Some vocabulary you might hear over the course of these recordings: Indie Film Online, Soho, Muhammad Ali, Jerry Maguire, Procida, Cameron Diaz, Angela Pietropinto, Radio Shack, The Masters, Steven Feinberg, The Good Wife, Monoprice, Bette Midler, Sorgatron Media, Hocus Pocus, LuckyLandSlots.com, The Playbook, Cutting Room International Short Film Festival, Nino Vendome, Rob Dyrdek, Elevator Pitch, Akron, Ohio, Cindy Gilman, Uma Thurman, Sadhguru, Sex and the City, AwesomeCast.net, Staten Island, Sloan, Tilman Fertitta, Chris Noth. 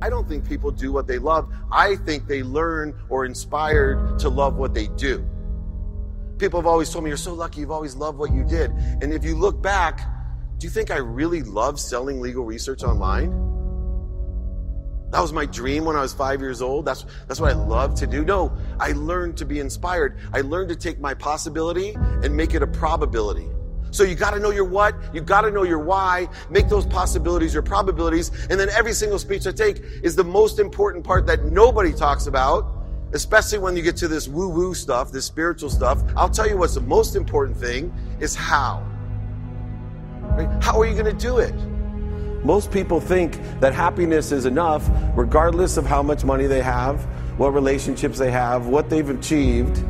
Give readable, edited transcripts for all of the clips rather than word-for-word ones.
I don't think people do what they love. I think they learn or inspired to love what they do. People have always told me, you're so lucky, you've always loved what you did. And if you look back, do you think I really love selling legal research online? That was my dream when I was 5 years old. That's what I love to do. No, I learned to be inspired. I learned to take my possibility and make it a probability. So you got to know your what, you got to know your why, make those possibilities your probabilities, and then every single speech I take is the most important part that nobody talks about, especially when you get to this woo-woo stuff, this spiritual stuff. I'll tell you what's the most important thing is how. Right? How are you going to do it? Most people think that happiness is enough, regardless of how much money they have, what relationships they have, what they've achieved.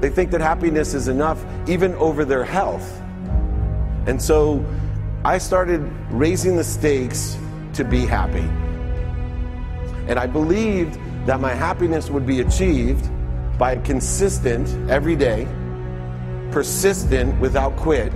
They think that happiness is enough even over their health. And so I started raising the stakes to be happy. And I believed that my happiness would be achieved by a consistent, every day, persistent, without quit,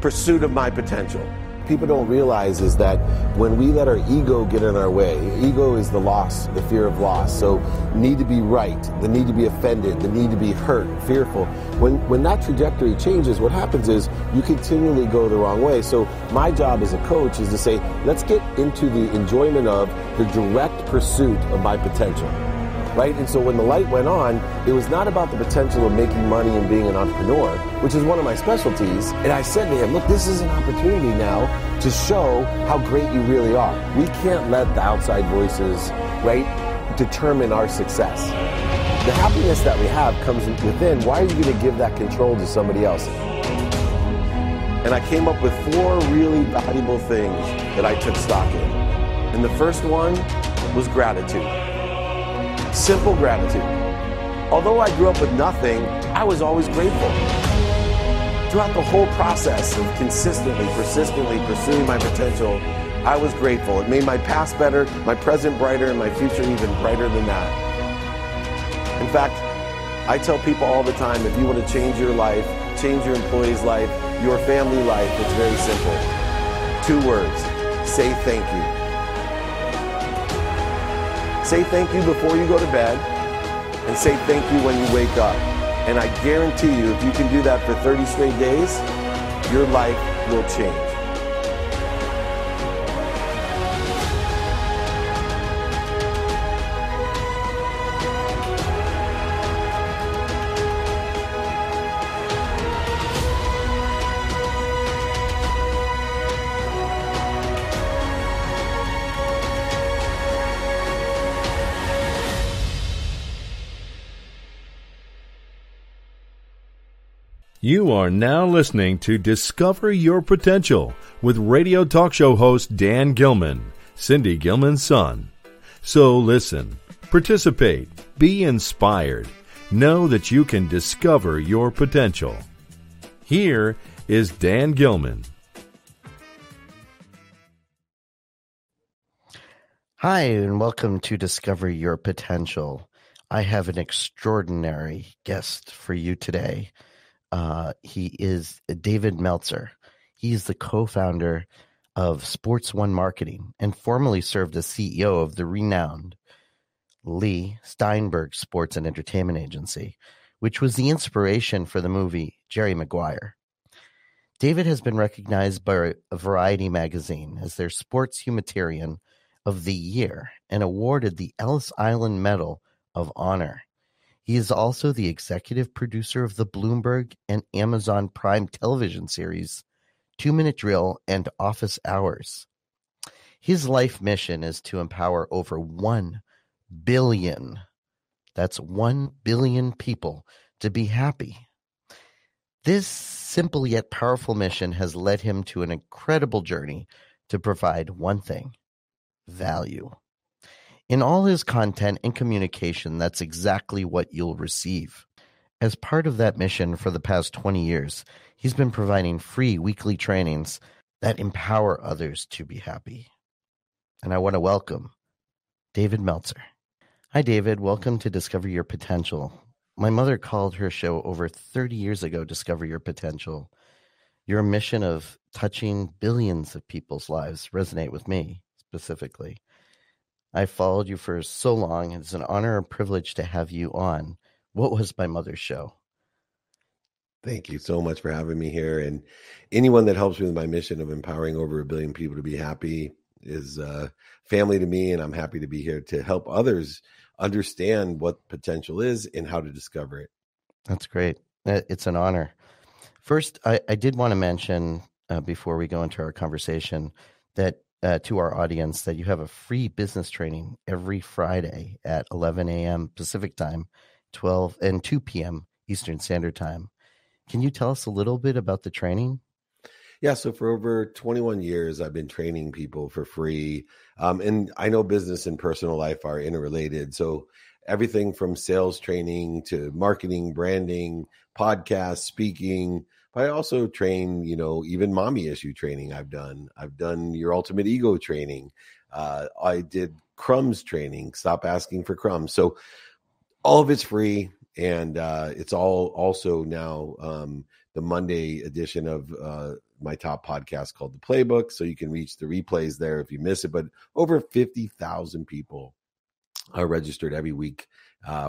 pursuit of my potential. People don't realize is that when we let our ego get in our way, ego is the loss, the fear of loss. So need to be right, the need to be offended, the need to be hurt, fearful. When that trajectory changes, what happens is you continually go the wrong way. So my job as a coach is to say, let's get into the enjoyment of the direct pursuit of my potential. Right? And so when the light went on, it was not about the potential of making money and being an entrepreneur, which is one of my specialties. And I said to him, look, this is an opportunity now to show how great you really are. We can't let the outside voices, right, determine our success. The happiness that we have comes within. Why are you going to give that control to somebody else? And I came up with four really valuable things that I took stock in. And the first one was gratitude. Simple gratitude. Although I grew up with nothing, I was always grateful. Throughout the whole process of consistently, persistently pursuing my potential, I was grateful. It made my past better, my present brighter, and my future even brighter than that. In fact, I tell people all the time, if you want to change your life, change your employee's life, your family life, it's very simple. Two words. Say thank you. Say thank you before you go to bed, and say thank you when you wake up. And I guarantee you, if you can do that for 30 straight days, your life will change. You are now listening to Discover Your Potential with radio talk show host Dan Gilman, Cindy Gilman's son. So listen, participate, be inspired. Know that you can discover your potential. Here is Dan Gilman. Hi, and welcome to Discover Your Potential. I have an extraordinary guest for you today. He is David Meltzer. He is the co-founder of Sports One Marketing and formerly served as CEO of the renowned Lee Steinberg Sports and Entertainment Agency, which was the inspiration for the movie Jerry Maguire. David has been recognized by Variety magazine as their sports humanitarian of the year and awarded the Ellis Island Medal of Honor. He is also the executive producer of the Bloomberg and Amazon Prime television series, 2 Minute Drill and Office Hours. His life mission is to empower over 1 billion, that's 1 billion people, to be happy. This simple yet powerful mission has led him to an incredible journey to provide one thing, value. In all his content and communication, that's exactly what you'll receive. As part of that mission for the past 20 years, he's been providing free weekly trainings that empower others to be happy. And I want to welcome David Meltzer. Hi, David. Welcome to Discover Your Potential. My mother called her show over 30 years ago, Discover Your Potential. Your mission of touching billions of people's lives resonate with me specifically. I've followed you for so long. It's an honor and privilege to have you on. What was my mother's show? Thank you so much for having me here. And anyone that helps me with my mission of empowering over 1 billion people to be happy is family to me. And I'm happy to be here to help others understand what potential is and how to discover it. That's great. It's an honor. First, I did want to mention before we go into our conversation that to our audience that you have a free business training every Friday at 11 a.m. Pacific time, 12 and 2 p.m. Eastern Standard Time. Can you tell us a little bit about the training? Yeah. So for over 21 years, I've been training people for free. And I know business and personal life are interrelated. So everything from sales training to marketing, branding, podcasts, speaking, but I also train, you know, even mommy issue training I've done your ultimate ego training. I did crumbs training, stop asking for crumbs. So all of it's free. And it's all also now the Monday edition of my top podcast called The Playbook. So you can reach the replays there if you miss it. But over 50,000 people are registered every week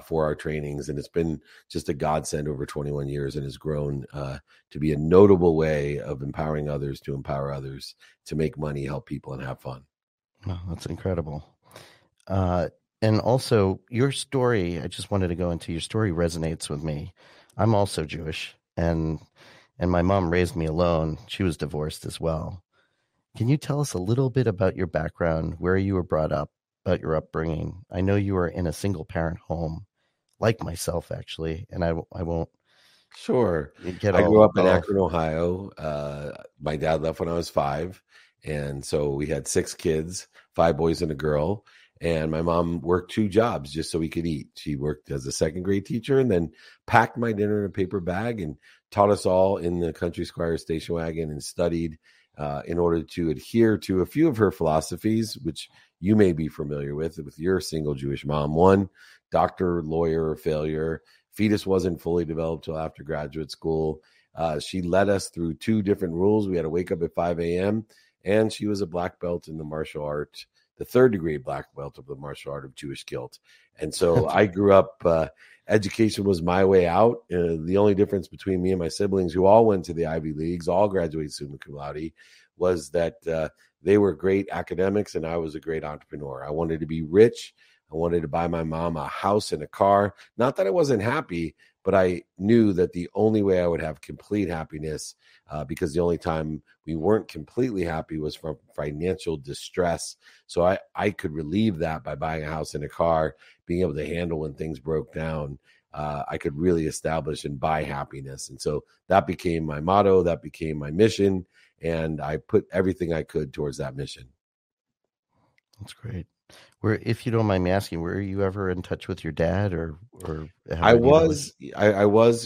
for our trainings. And it's been just a godsend over 21 years and has grown to be a notable way of empowering others to empower others to make money, help people, and have fun. Wow, that's incredible. And also your story, I just wanted to go into your story resonates with me. I'm also Jewish and my mom raised me alone. She was divorced as well. Can you tell us a little bit about your background, where you were brought up, about your upbringing? I know you were in a single parent home like myself, actually, and I won't. Sure. I grew up in Akron, Ohio. My dad left when I was 5. And so we had 6 kids, 5 boys and a girl. And my mom worked 2 jobs just so we could eat. She worked as a second grade teacher and then packed my dinner in a paper bag and taught us all in the Country Squire Station Wagon and studied in order to adhere to a few of her philosophies, which you may be familiar with your single Jewish mom. 1, doctor, lawyer, or failure. Fetus wasn't fully developed till after graduate school. She led us through 2 different rules. We had to wake up at 5 a.m. and she was a black belt in the martial art, the 3rd degree black belt of the martial art of Jewish guilt. And so I grew up, education was my way out. The only difference between me and my siblings, who all went to the Ivy Leagues, all graduated summa cum laude, was that they were great academics and I was a great entrepreneur. I wanted to be rich. I wanted to buy my mom a house and a car. Not that I wasn't happy, but I knew that the only way I would have complete happiness, because the only time we weren't completely happy was from financial distress. So I could relieve that by buying a house and a car, being able to handle when things broke down. I could really establish and buy happiness. And so that became my motto. That became my mission. And I put everything I could towards that mission. That's great. Where, if you don't mind me asking, were you ever in touch with your dad or how? I was,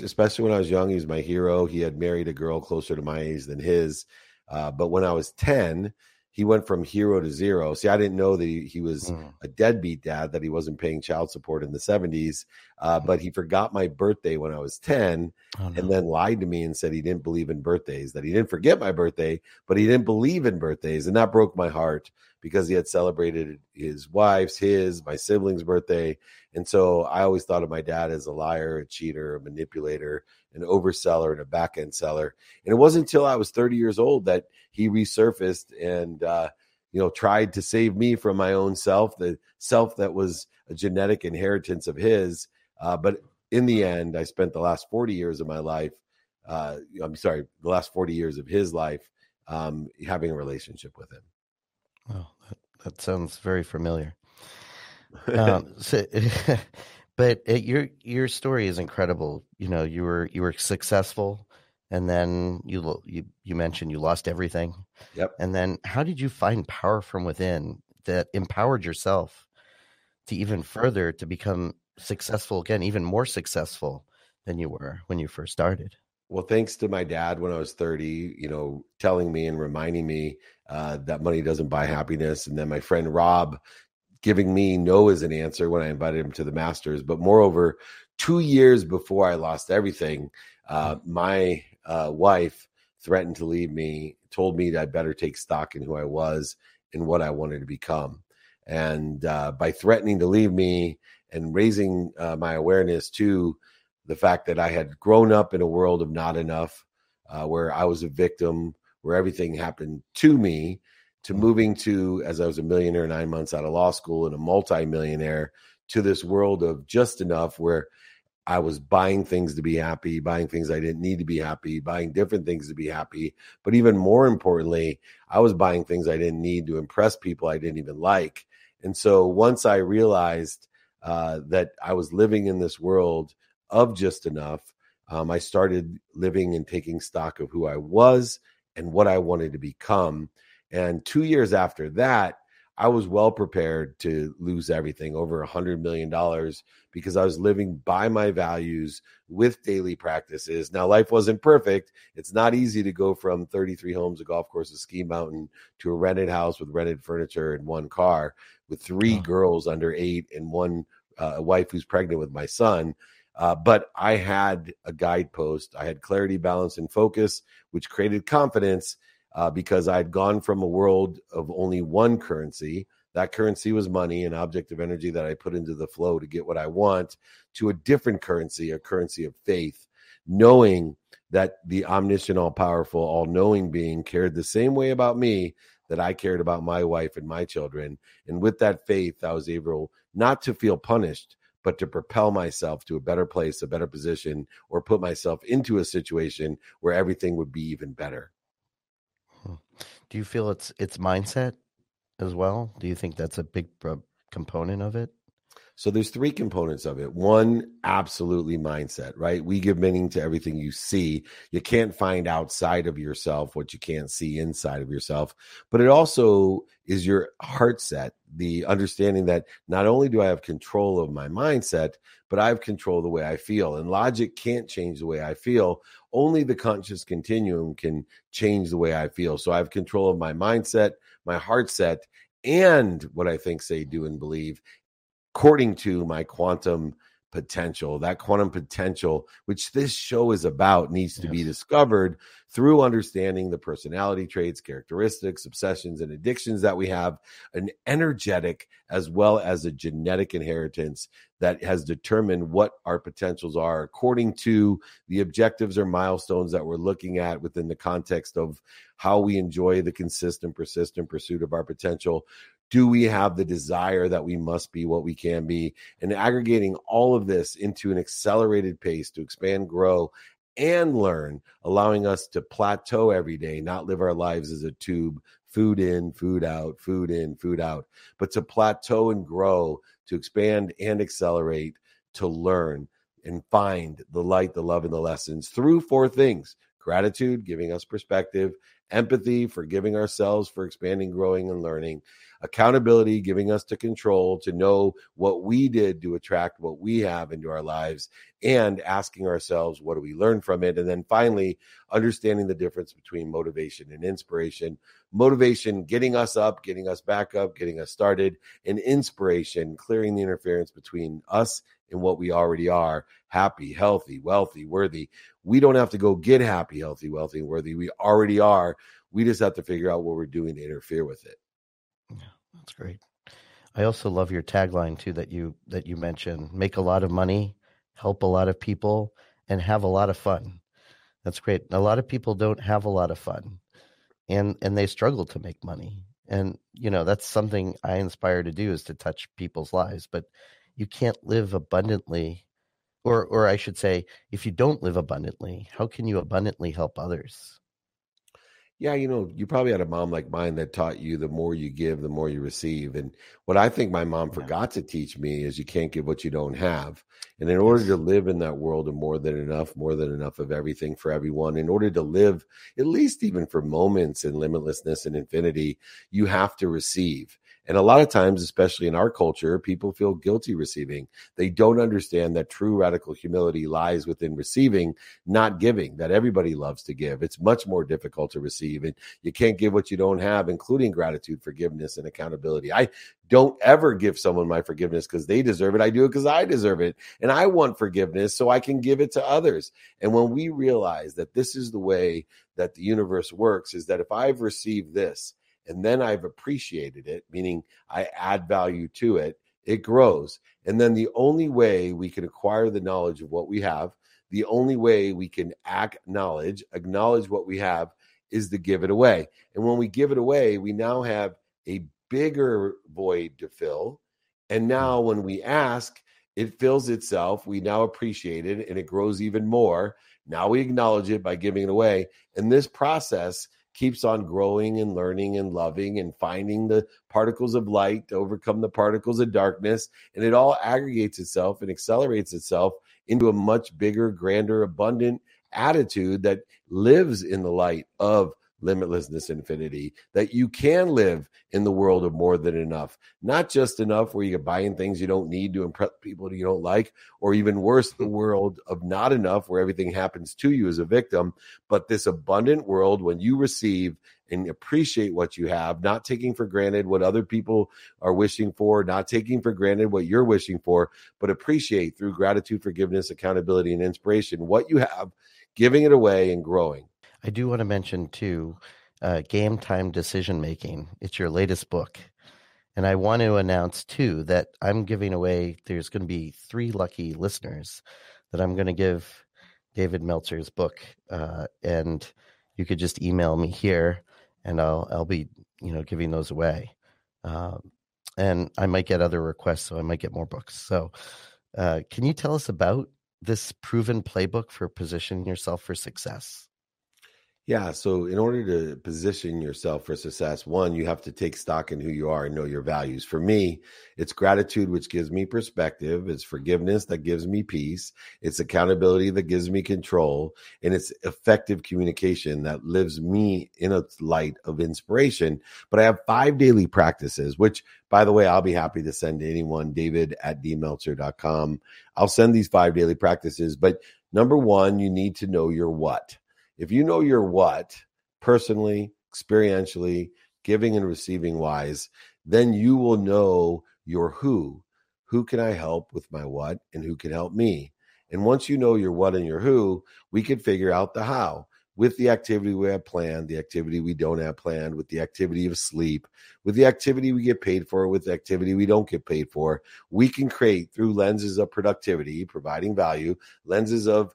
especially when I was young. He was my hero. He had married a girl closer to my age than his. But when I was 10, he went from hero to zero. See, I didn't know that he was a deadbeat dad, that he wasn't paying child support in the 70s. But he forgot my birthday when I was 10 and then lied to me and said he didn't believe in birthdays, that he didn't forget my birthday, but he didn't believe in birthdays. And that broke my heart because he had celebrated his wife's, my sibling's birthday. And so I always thought of my dad as a liar, a cheater, a manipulator, an overseller, and a back-end seller. And it wasn't until I was 30 years old that he resurfaced and, tried to save me from my own self, the self that was a genetic inheritance of his. But in the end, I spent the last 40 years of my life, the last 40 years of his life, having a relationship with him. Oh, that sounds very familiar. But your story is incredible. You know, you were successful, and then you mentioned you lost everything. Yep. And then, how did you find power from within that empowered yourself to even further to become successful again, even more successful than you were when you first started? Well, thanks to my dad when I was 30, telling me and reminding me that money doesn't buy happiness. And then my friend Rob giving me no as an answer when I invited him to the Masters. But moreover, 2 years before I lost everything, my wife threatened to leave me, told me that I better take stock in who I was and what I wanted to become. And by threatening to leave me and raising my awareness to the fact that I had grown up in a world of not enough, where I was a victim, where everything happened to me, to moving to, as I was a millionaire 9 months out of law school and a multimillionaire, to this world of just enough, where I was buying things to be happy, buying things I didn't need to be happy, buying different things to be happy. But even more importantly, I was buying things I didn't need to impress people I didn't even like. And so once I realized that I was living in this world of just enough, I started living and taking stock of who I was and what I wanted to become. And 2 years after that, I was well prepared to lose everything, over $100 million, because I was living by my values with daily practices. Now, life wasn't perfect. It's not easy to go from 33 homes, a golf course, a ski mountain, to a rented house with rented furniture and one car, with three girls under 8 and one wife who's pregnant with my son. But I had a guidepost. I had clarity, balance, and focus, which created confidence. Because I'd gone from a world of only one currency, that currency was money, an object of energy that I put into the flow to get what I want, to a different currency, a currency of faith, knowing that the omniscient, all-powerful, all-knowing being cared the same way about me that I cared about my wife and my children. And with that faith, I was able not to feel punished, but to propel myself to a better place, a better position, or put myself into a situation where everything would be even better. Do you feel it's mindset as well? Do you think that's a big component of it? So there's three components of it. One, absolutely mindset, right? We give meaning to everything you see. You can't find outside of yourself what you can't see inside of yourself. But it also is your heart set, the understanding that not only do I have control of my mindset, but I have control of the way I feel. And logic can't change the way I feel. Only the conscious continuum can change the way I feel. So I have control of my mindset, my heart set, and what I think, say, do, and believe, according to my quantum potential. That quantum potential, which this show is about, needs to be discovered through understanding the personality traits, characteristics, obsessions, and addictions that we have, an energetic as well as a genetic inheritance that has determined what our potentials are according to the objectives or milestones that we're looking at within the context of how we enjoy the consistent, persistent pursuit of our potential. Do we have the desire that we must be what we can be? And aggregating all of this into an accelerated pace to expand, grow, and learn, allowing us to plateau every day, not live our lives as a tube, food in, food out, food in, food out, but to plateau and grow, to expand and accelerate, to learn and find the light, the love, and the lessons through four things: gratitude, giving us perspective; empathy, forgiving ourselves for expanding, growing, and learning; accountability, giving us the control to know what we did to attract what we have into our lives; and asking ourselves, what do we learn from it? And then finally, understanding the difference between motivation and inspiration. Motivation, getting us up, getting us back up, getting us started; and inspiration, clearing the interference between us and what we already are: happy, healthy, wealthy, worthy. We don't have to go get happy, healthy, wealthy, and worthy. We already are. We just have to figure out what we're doing to interfere with it. Yeah, that's great. I also love your tagline too, that you mentioned: make a lot of money, help a lot of people, and have a lot of fun. That's great. A lot of people don't have a lot of fun, and they struggle to make money. And, you know, that's something I inspire to do, is to touch people's lives. But you can't live abundantly, or I should say, if you don't live abundantly, how can you abundantly help others? Yeah, you know, you probably had a mom like mine that taught you the more you give, the more you receive. And what I think my mom forgot to teach me is you can't give what you don't have. And in order to live in that world of more than enough of everything for everyone, in order to live, at least even for moments, in limitlessness and infinity, you have to receive. And a lot of times, especially in our culture, people feel guilty receiving. They don't understand that true radical humility lies within receiving, not giving, that everybody loves to give. It's much more difficult to receive, and you can't give what you don't have, including gratitude, forgiveness, and accountability. I don't ever give someone my forgiveness because they deserve it. I do it because I deserve it, and I want forgiveness so I can give it to others. And when we realize that this is the way that the universe works, is that if I've received this, and then I've appreciated it, meaning I add value to it, it grows. And then the only way we can acquire the knowledge of what we have, the only way we can acknowledge what we have, is to give it away. And when we give it away, we now have a bigger void to fill. And now when we ask, it fills itself. We now appreciate it, and it grows even more. Now we acknowledge it by giving it away. And this process keeps on growing and learning and loving and finding the particles of light to overcome the particles of darkness. And it all aggregates itself and accelerates itself into a much bigger, grander, abundant attitude that lives in the light of limitlessness, infinity, that you can live in the world of more than enough, not just enough where you're buying things you don't need to impress people you don't like, or even worse, the world of not enough where everything happens to you as a victim, but this abundant world when you receive and appreciate what you have, not taking for granted what other people are wishing for, not taking for granted what you're wishing for, but appreciate through gratitude, forgiveness, accountability, and inspiration what you have, giving it away and growing. I do want to mention, too, Game Time Decision Making. It's your latest book. And I want to announce, too, that I'm giving away, there's going to be 3 lucky listeners that I'm going to give David Meltzer's book. And you could just email me here, and I'll be, giving those away. And I might get other requests, so I might get more books. So can you tell us about this proven playbook for positioning yourself for success? Yeah. So in order to position yourself for success, one, you have to take stock in who you are and know your values. For me, it's gratitude, which gives me perspective. It's forgiveness that gives me peace. It's accountability that gives me control. And it's effective communication that lives me in a light of inspiration. But I have 5 daily practices, which, by the way, I'll be happy to send to anyone, david@dmeltzer.com. I'll send these 5 daily practices. But number one, you need to know your what. If you know your what, personally, experientially, giving and receiving wise, then you will know your who. Who can I help with my what, and who can help me? And once you know your what and your who, we can figure out the how. With the activity we have planned, the activity we don't have planned, with the activity of sleep, with the activity we get paid for, with the activity we don't get paid for, we can create through lenses of productivity, providing value, lenses of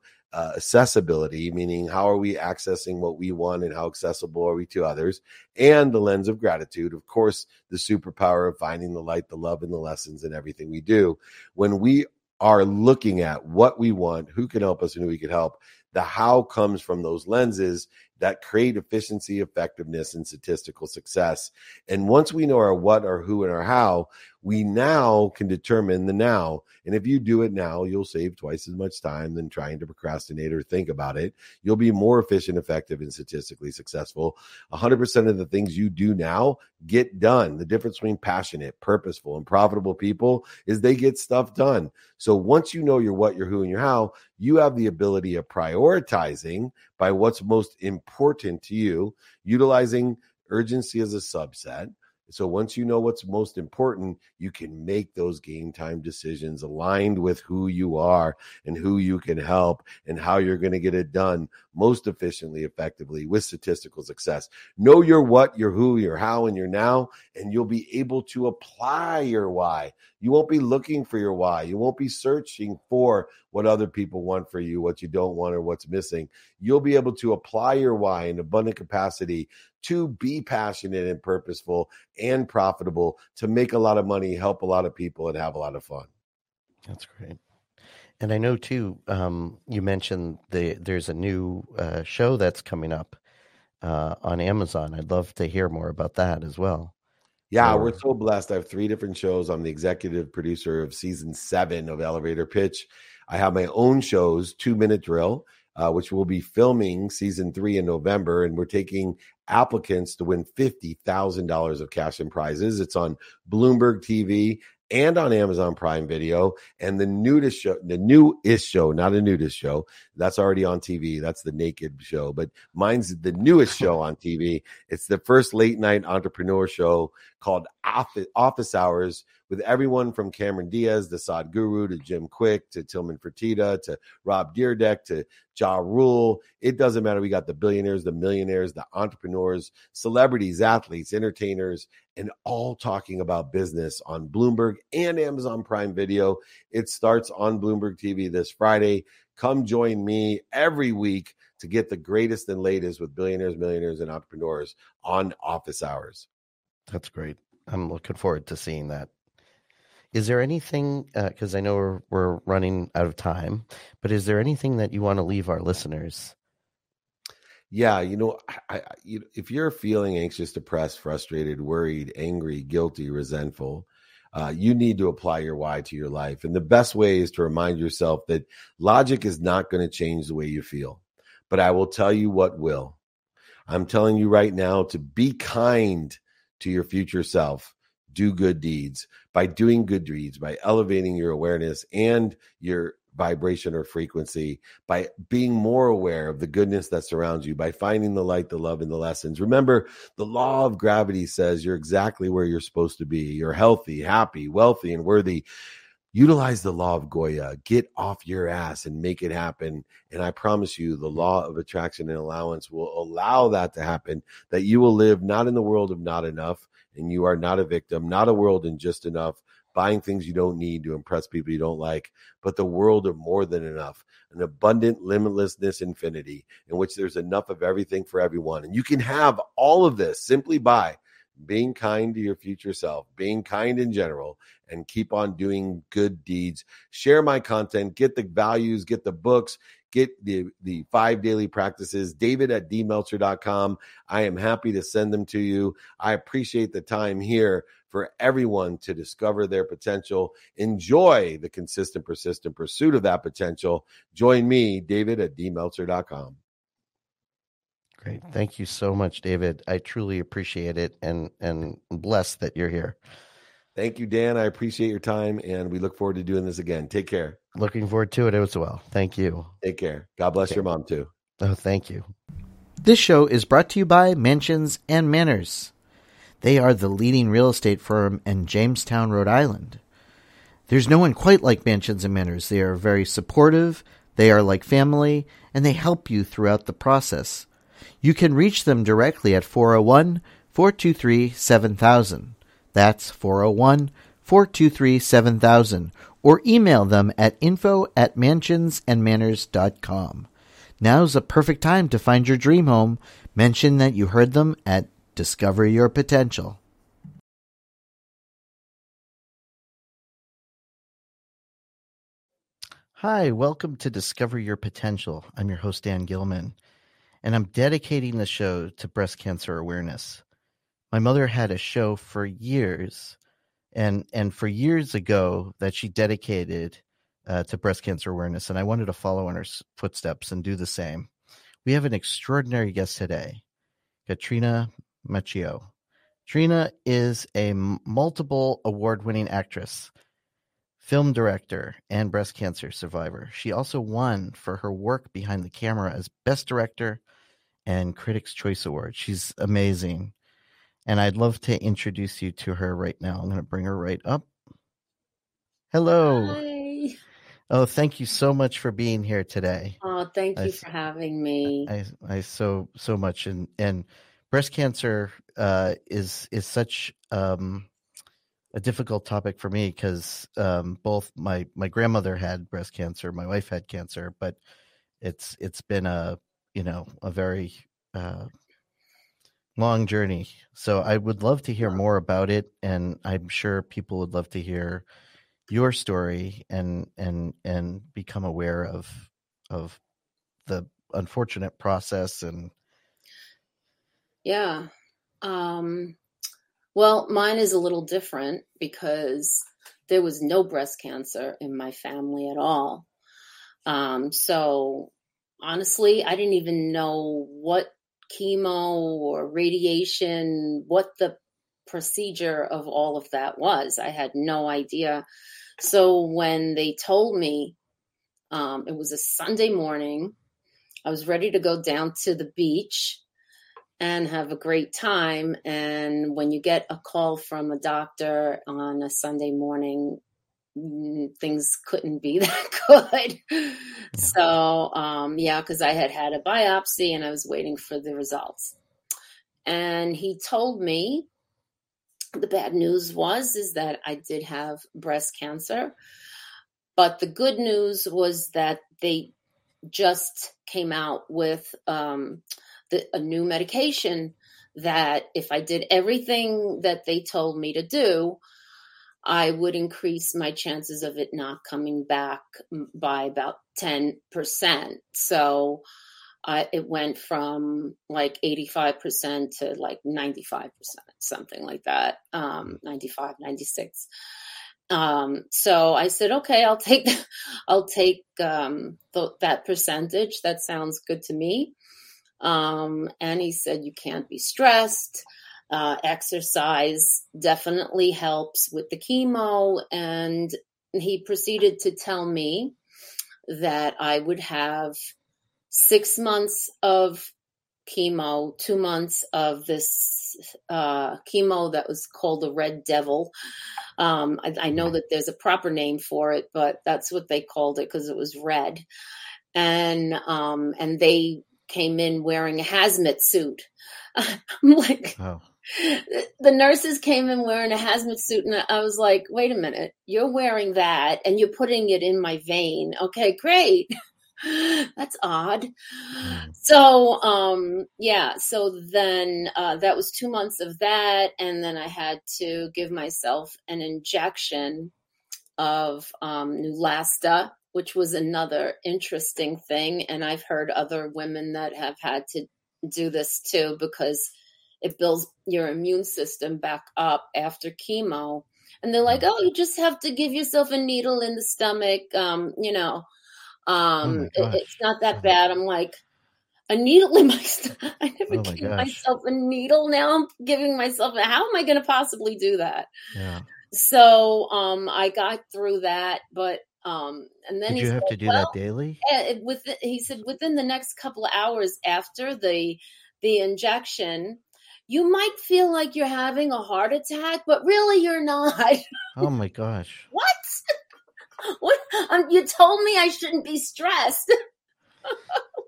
accessibility, meaning how are we accessing what we want and how accessible are we to others, and the lens of gratitude, of course, the superpower of finding the light, the love, and the lessons in everything we do. When we are looking at what we want, who can help us and who we can help, the how comes from those lenses that create efficiency, effectiveness, and statistical success. And once we know our what, our who, and our how, we now can determine the now. And if you do it now, you'll save twice as much time than trying to procrastinate or think about it. You'll be more efficient, effective, and statistically successful. 100% of the things you do now get done. The difference between passionate, purposeful, and profitable people is they get stuff done. So once you know your what, your who, and your how, you have the ability of prioritizing by what's most important to you, utilizing urgency as a subset. So once you know what's most important, you can make those game time decisions aligned with who you are and who you can help and how you're going to get it done most efficiently, effectively, with statistical success. Know your what, your who, your how, and your now, and you'll be able to apply your why. You won't be looking for your why. You won't be searching for what other people want for you, what you don't want, or what's missing. You'll be able to apply your why in abundant capacity to be passionate and purposeful and profitable, to make a lot of money, help a lot of people, and have a lot of fun. That's great. And I know, too, you mentioned there's a new show that's coming up on Amazon. I'd love to hear more about that as well. Yeah, we're so blessed. I have 3 different shows. I'm the executive producer of season 7 of Elevator Pitch. I have my own shows, 2 Minute Drill, which we'll be filming season 3 in November. And we're taking applicants to win $50,000 of cash and prizes. It's on Bloomberg TV and on Amazon Prime Video. And the newest show, not a nudist show, that's already on TV. That's the naked show, but mine's the newest show on TV. It's the first late night entrepreneur show called Office Hours with everyone from Cameron Diaz, the Sadhguru, to Jim Quick, to Tilman Fertitta, to Rob Dyrdek, to Ja Rule. It doesn't matter. We got the billionaires, the millionaires, the entrepreneurs, celebrities, athletes, entertainers, and all talking about business on Bloomberg and Amazon Prime Video. It starts on Bloomberg TV this Friday. Come join me every week to get the greatest and latest with billionaires, millionaires, and entrepreneurs on Office Hours. That's great. I'm looking forward to seeing that. Is there anything, because I know we're running out of time, but is there anything that you want to leave our listeners? Yeah, if you're feeling anxious, depressed, frustrated, worried, angry, guilty, resentful, you need to apply your why to your life. And the best way is to remind yourself that logic is not going to change the way you feel. But I will tell you what will. I'm telling you right now to be kind to your future self. Do good deeds. By doing good deeds, by elevating your awareness and your vibration or frequency, by being more aware of the goodness that surrounds you, by finding the light, the love, and the lessons. Remember, the law of gravity says you're exactly where you're supposed to be. You're healthy, happy, wealthy, and worthy. Utilize the law of Goya. Get off your ass and make it happen. And I promise you, the law of attraction and allowance will allow that to happen, that you will live not in the world of not enough, and you are not a victim, not a world in just enough, buying things you don't need to impress people you don't like, but the world of more than enough, an abundant, limitlessness, infinity, in which there's enough of everything for everyone. And you can have all of this simply by being kind to your future self, being kind in general, and keep on doing good deeds. Share my content, get the values, get the books, get the 5 daily practices, david@dmeltzer.com. I am happy to send them to you. I appreciate the time here for everyone to discover their potential. Enjoy the consistent, persistent pursuit of that potential. Join me, david@dmeltzer.com. Great. Thank you so much, David. I truly appreciate it and blessed that you're here. Thank you, Dan. I appreciate your time, and we look forward to doing this again. Take care. Looking forward to it as well. Thank you. Take care. God bless your mom, too. Oh, thank you. This show is brought to you by Mansions and Manors. They are the leading real estate firm in Jamestown, Rhode Island. There's no one quite like Mansions and Manors. They are very supportive, they are like family, and they help you throughout the process. You can reach them directly at 401-423-7000. That's 401-423-7000, or email them at info@mansionsandmanors.com. Now's a perfect time to find your dream home. Mention that you heard them at Discover Your Potential. Hi, welcome to Discover Your Potential. I'm your host, Dan Gilman, and I'm dedicating the show to breast cancer awareness. My mother had a show for years and for years ago that she dedicated to breast cancer awareness. And I wanted to follow in her footsteps and do the same. We have an extraordinary guest today, Katrina Macchio. Katrina is a multiple award-winning actress, film director, and breast cancer survivor. She also won for her work behind the camera as Best Director and Critics' Choice Award. She's amazing. And I'd love to introduce you to her right now. I'm going to bring her right up. Hello. Hi. Oh, thank you so much for being here today. Oh, thank you for having me. I so much. And breast cancer is such a difficult topic for me because both my grandmother had breast cancer, my wife had cancer, but it's been a very long journey. So I would love to hear more about it, and I'm sure people would love to hear your story and become aware of the unfortunate process. And yeah. Well, mine is a little different because there was no breast cancer in my family at all. So honestly, I didn't even know what chemo or radiation, what the procedure of all of that was. I had no idea. So when they told me, it was a Sunday morning, I was ready to go down to the beach and have a great time. And when you get a call from a doctor on a Sunday morning, things couldn't be that good. Yeah. So, because I had a biopsy and I was waiting for the results. And he told me the bad news is that I did have breast cancer. But the good news was that they just came out with a new medication that if I did everything that they told me to do, I would increase my chances of it not coming back by about 10%. So it went from like 85% to like 95%, something like that, 95, 96. So I said, okay, I'll take that percentage. That sounds good to me. And he said, you can't be stressed. Exercise definitely helps with the chemo. And he proceeded to tell me that I would have 6 months of chemo, 2 months of this chemo that was called the Red Devil. I know that there's a proper name for it, but that's what they called it because it was red. And they came in wearing a hazmat suit. I'm like, oh. The nurses came in wearing a hazmat suit, and I was like, wait a minute, you're wearing that and you're putting it in my vein. Okay, great. That's odd. So, so then that was 2 months of that. And then I had to give myself an injection of Neulasta, which was another interesting thing. And I've heard other women that have had to do this too, because it builds your immune system back up after chemo. And they're like, oh, you just have to give yourself a needle in the stomach, it's not that bad. I'm like, a needle in my stomach. I never gave myself a needle. Now I'm giving myself how am I going to possibly do that? Yeah. So, I got through that, but, and then he said, have to do that daily? He said, within the next couple of hours after the injection, you might feel like you're having a heart attack, but really you're not. Oh my gosh. What? What? You told me I shouldn't be stressed.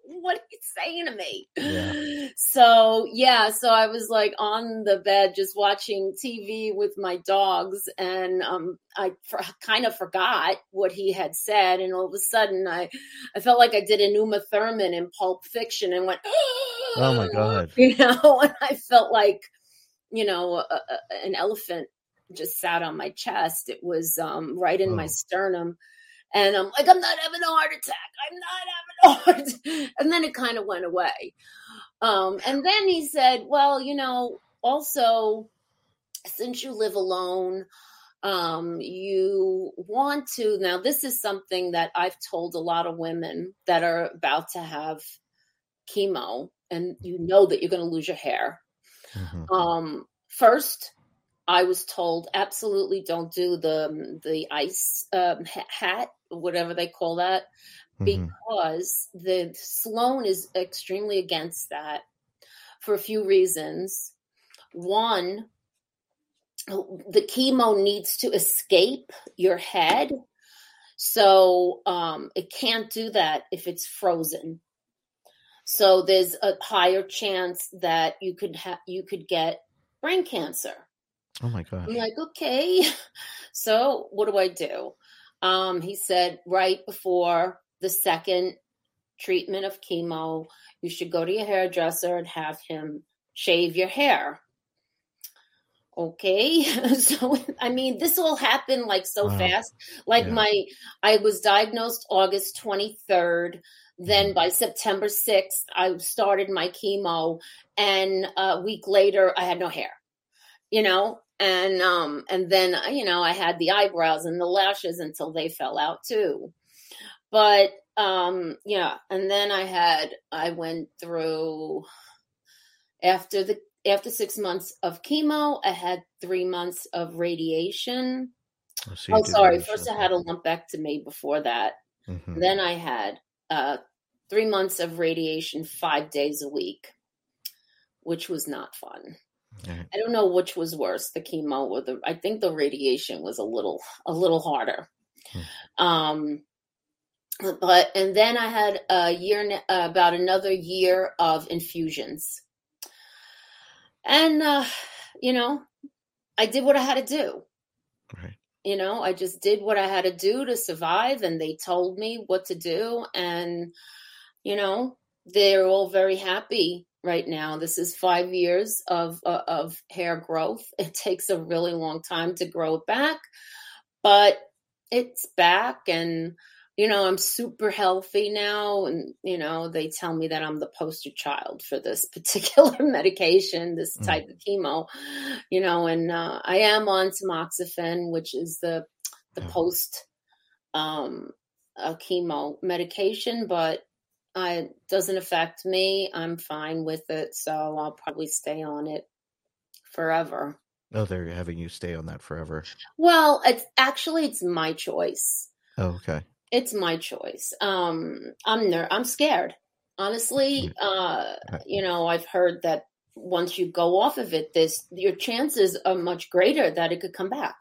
What are you saying to me? Yeah. So I was like on the bed just watching TV with my dogs, and I kind of forgot what he had said, and all of a sudden I felt like I did an Uma Thurman in Pulp Fiction and went, oh my God. And I felt like, an elephant just sat on my chest. It was right in my sternum. And I'm like, I'm not having a heart attack. And then it kind of went away. And then he said, well, also, since you live alone, you want to. Now, this is something that I've told a lot of women that are about to have chemo, and that you're going to lose your hair. Mm-hmm. First, I was told absolutely don't do the ice hat, whatever they call that, because the Sloan is extremely against that for a few reasons. One, the chemo needs to escape your head, so it can't do that if it's frozen. So there's a higher chance that you could get brain cancer. Oh my God. I'm like, okay, so what do I do? He said, right before the second treatment of chemo, you should go to your hairdresser and have him shave your hair. Okay. So, this all happened like so fast. Like I was diagnosed August 23rd. Then by September 6th, I started my chemo, and a week later I had no hair, and then, I had the eyebrows and the lashes until they fell out too. But, and then I went through after 6 months of chemo, I had 3 months of radiation. Oh, sorry. First I had a lumpectomy before that. Mm-hmm. Then I had, 3 months of radiation, 5 days a week. which was not fun. Right. I don't know which was worse, the chemo or the, I think the radiation was a little harder. Hmm. But, and then I had about another year of infusions. And, I did what I had to do. Right. I just did what I had to do to survive, and they told me what to do. And, they're all very happy right now. This is 5 years of hair growth. It takes a really long time to grow it back, but it's back, and, I'm super healthy now. And, they tell me that I'm the poster child for this particular medication, this type of chemo, and I am on tamoxifen, which is the post chemo medication, but it doesn't affect me. I'm fine with it. So I'll probably stay on it forever. Oh, they're having you stay on that forever. Well, it's my choice. Oh, okay. It's my choice. I'm scared. Honestly, I've heard that once you go off of it, your chances are much greater that it could come back.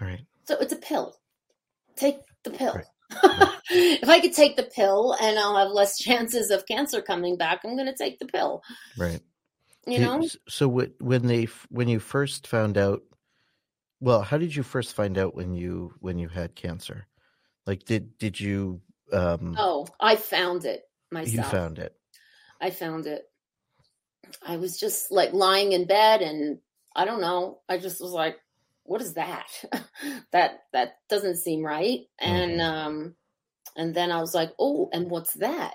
All right. So it's a pill. Take the pill. Right. If I could take the pill and I'll have less chances of cancer coming back, I'm going to take the pill. Right. So when you first found out, well, how did you first find out when you had cancer? Like, did you? I found it myself. You found it. I found it. I was just like lying in bed, and I don't know. I just was like, "What is that? that doesn't seem right." Mm-hmm. And then I was like, "Oh, and what's that?"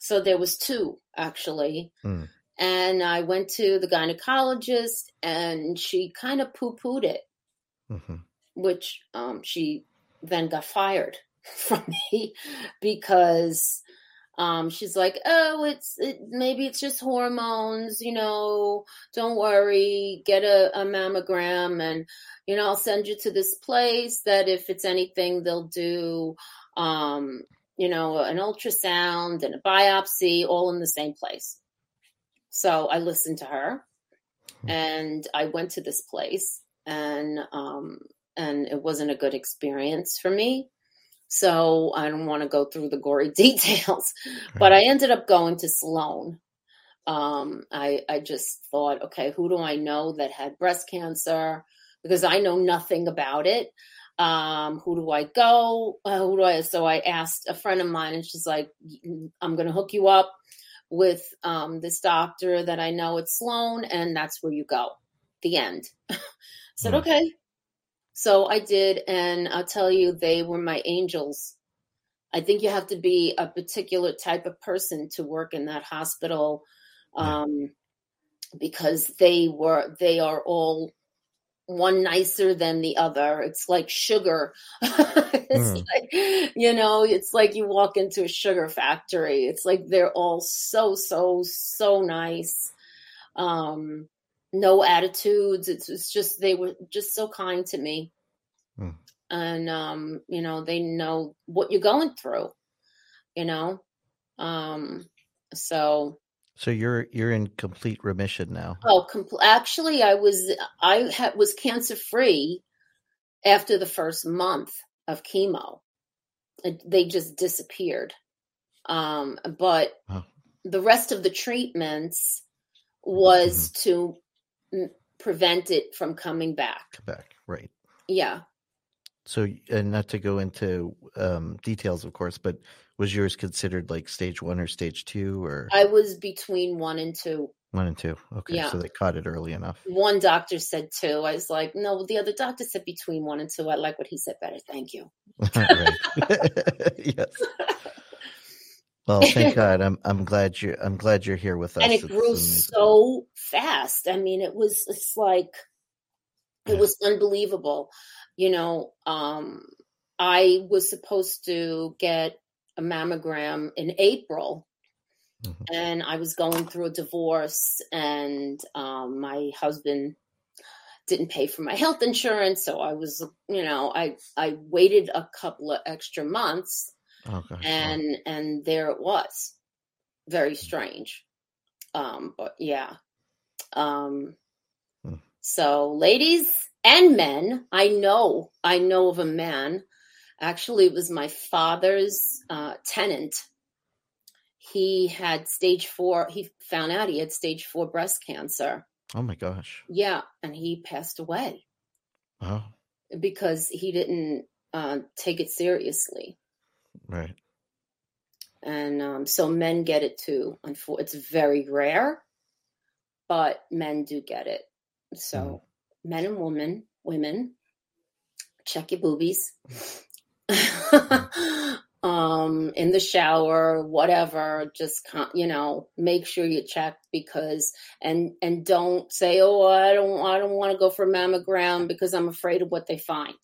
So there was two actually, and I went to the gynecologist, and she kind of poo-pooed it, mm-hmm. which she then got fired from me because she's like, oh, maybe it's just hormones, don't worry, get a mammogram, and, I'll send you to this place that if it's anything, they'll do, an ultrasound and a biopsy all in the same place. So I listened to her, and I went to this place, and it wasn't a good experience for me. So I don't want to go through the gory details, but I ended up going to Sloan. I just thought, okay, who do I know that had breast cancer? Because I know nothing about it. Who do I go? So I asked a friend of mine, and she's like, I'm going to hook you up with this doctor that I know at Sloan, and that's where you go. The end. I said, okay. So I did, and I'll tell you, they were my angels. I think you have to be a particular type of person to work in that hospital, because they are all one nicer than the other. It's like sugar. It's like you walk into a sugar factory. It's like they're all so, so, so nice. No attitudes. It's just, they were just so kind to me. Mm. And, they know what you're going through, So you're in complete remission now. Oh, actually I was cancer free after the first month of chemo. They just disappeared. But the rest of the treatments was to prevent it from coming back. Right. Yeah. So, and not to go into details, of course, but was yours considered like stage 1 or stage 2, or? I was between 1 and 2. 1 and 2. Okay. Yeah. So they caught it early enough. One doctor said 2. I was like, no, the other doctor said between 1 and 2. I like what he said better. Thank you. Yes. Well, thank God. I'm glad you're here with us. And it grew so fast. I mean, it was unbelievable. I was supposed to get a mammogram in April, and I was going through a divorce, and my husband didn't pay for my health insurance. So I was, I waited a couple of extra months. Okay. And there it was, very strange. But yeah, So ladies and men, I know of a man. Actually, it was my father's tenant. He had stage 4. He found out he had stage 4 breast cancer. Oh my gosh. Yeah. And he passed away. Wow. Because he didn't take it seriously. Right. And so men get it too. It's very rare, but men do get it. So men and women, check your boobies. In the shower, whatever, just, make sure you check because, and don't say, oh, I don't want to go for a mammogram because I'm afraid of what they find.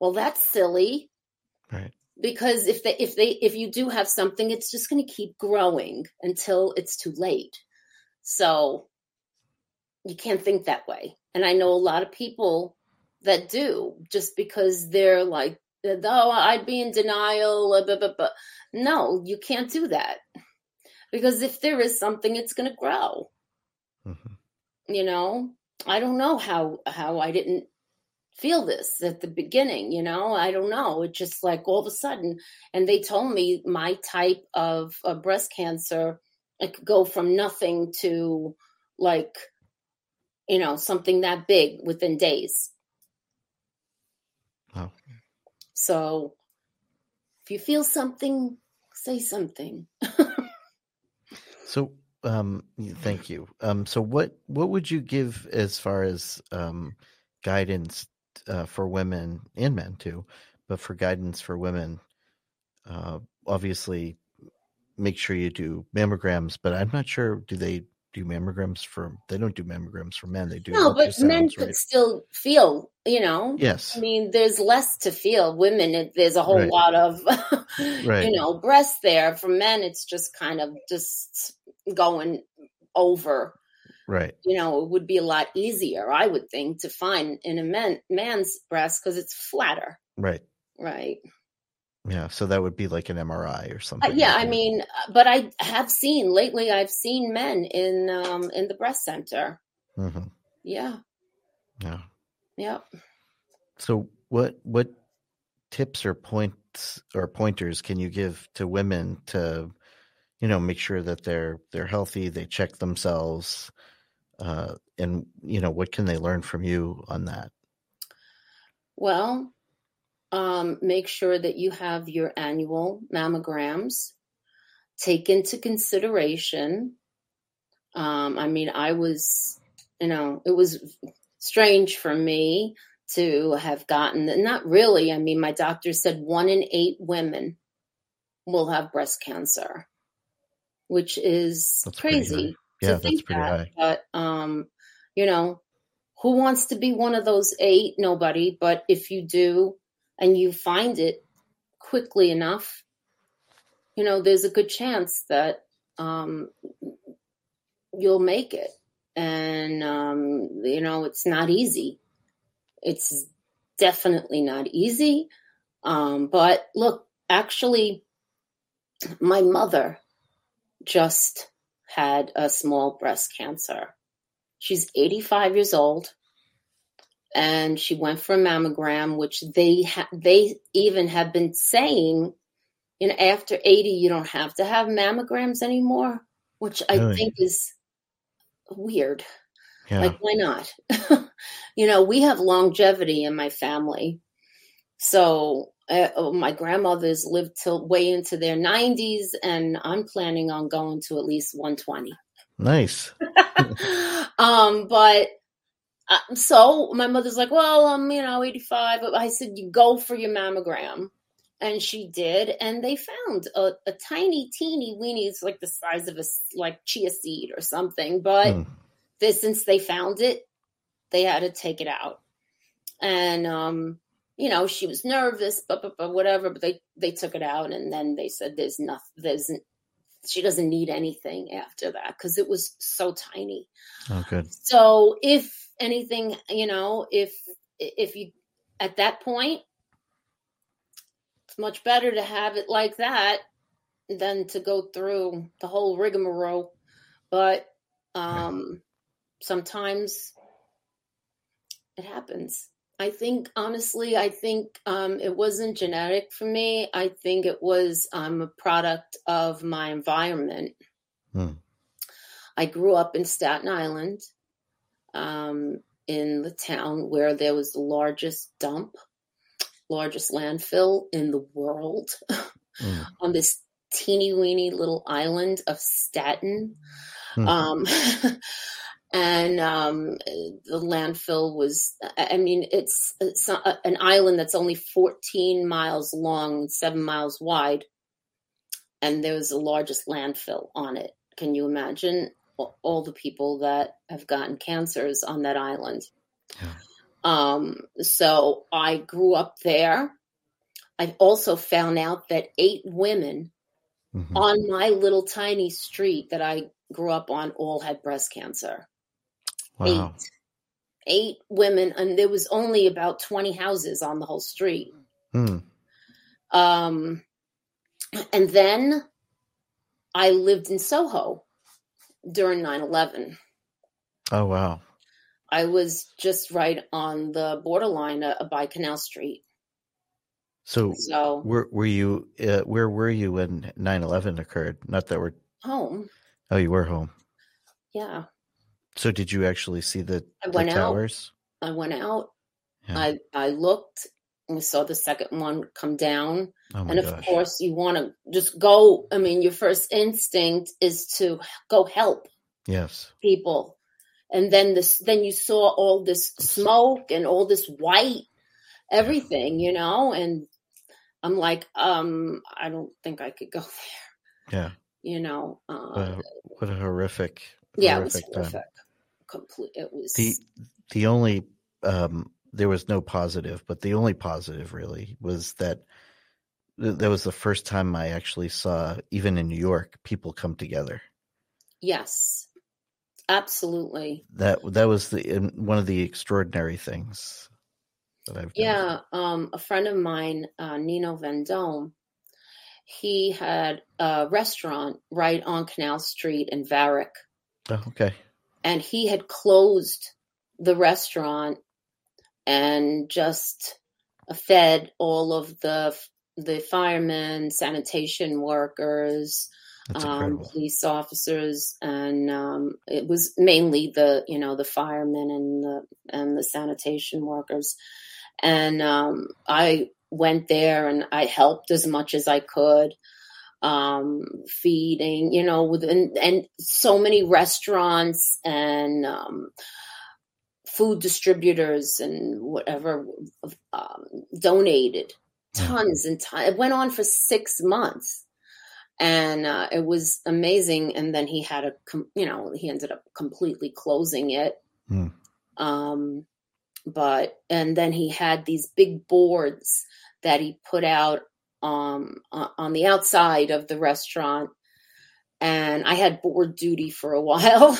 Well, that's silly. Right. Because if you do have something, it's just going to keep growing until it's too late. So you can't think that way. And I know a lot of people that do just because they're like, oh, I'd be in denial. Blah, blah, blah. No, you can't do that. Because if there is something, it's going to grow. Mm-hmm. I don't know how I didn't feel this at the beginning. I don't know. It's just like all of a sudden. And they told me my type of breast cancer, it could go from nothing to like, something that big within days. Oh. So if you feel something, say something. So, thank you. So what would you give as far as guidance for women and men too, but for guidance for women, obviously make sure you do mammograms, but I'm not sure, they don't do mammograms for men. They do. No, but men could still feel, Yes. I mean, there's less to feel. Women, there's a whole lot of, right. Breasts there. For men, it's just kind of just going over. Right. It would be a lot easier, I would think, to find in a man's breast because it's flatter. Right. Right. Yeah, so that would be like an MRI or something. But I have seen lately. I've seen men in the breast center. Mm-hmm. Yeah. Yeah. Yeah. So, what tips or pointers can you give to women to, make sure that they're healthy, they check themselves, and what can they learn from you on that? Well. Make sure that you have your annual mammograms. Take into consideration. It was strange for me to have gotten that. Not really. I mean, my doctor said 1 in 8 women will have breast cancer, which is crazy. Yeah, that's pretty high. But, who wants to be one of those 8? Nobody. But if you do, and you find it quickly enough, there's a good chance that you'll make it. And, it's not easy. It's definitely not easy. But look, actually, my mother just had a small breast cancer. She's 85 years old. And she went for a mammogram, which they even have been saying, after 80, you don't have to have mammograms anymore, which I think is weird. Yeah. Like, why not? We have longevity in my family. So my grandmothers lived till way into their 90s, and I'm planning on going to at least 120. Nice. But... so my mother's like, well, 85. I said, you go for your mammogram. And she did. And they found a tiny, teeny weenie. It's like the size of a chia seed or something. But since they found it, they had to take it out. And, she was nervous, but whatever. But they took it out. And then they said, there's nothing. She doesn't need anything after that because it was so tiny. Oh, good. So if anything, if you, at that point, it's much better to have it like that than to go through the whole rigmarole. But, sometimes it happens. I think, honestly, it wasn't genetic for me. I think it was a product of my environment. Hmm. I grew up in Staten Island, in the town where there was the largest dump, largest landfill in the world, on this teeny weeny little island of Staten. And the landfill was, I mean, it's an island that's only 14 miles long, 7 miles wide. And there was the largest landfill on it. Can you imagine all the people that have gotten cancers on that island? Yeah. So I grew up there. I also found out that 8 women on my little tiny street that I grew up on all had breast cancer. Wow. Eight women, and there was only about 20 houses on the whole street. And then I lived in Soho during 9/11. Oh, wow. I was just right on the borderline by Canal Street. So were you, where were you when 9/11 occurred? Not that we're... Home. Oh, you were home. Yeah. So did you actually see the towers? I went out. Yeah. I looked and saw the second one come down. Oh my and of gosh. Course you want to just go. I mean, your first instinct is to go help. Yes. People. And then then you saw all this smoke and all this white, everything, you know, and I'm like, I don't think I could go there. Yeah. You know, what a horrific. Yeah. Horrific. It was horrific. It was the only there was no positive, but the only positive really was that that was the first time I actually saw, even in New York, people come together. Yes, absolutely. That was one of the extraordinary things that I've done. A friend of mine, Nino Vendome, he had a restaurant right on Canal Street in Varick. Oh, okay. And he had closed the restaurant and just fed all of the firemen, sanitation workers, police officers, and it was mainly the firemen and the sanitation workers. And I went there and I helped as much as I could. Feeding, and so many restaurants and food distributors and whatever donated tons and tons. It went on for 6 months, and it was amazing. And then he had he ended up completely closing it. And then he had these big boards that he put out on the outside of the restaurant, and I had board duty for a while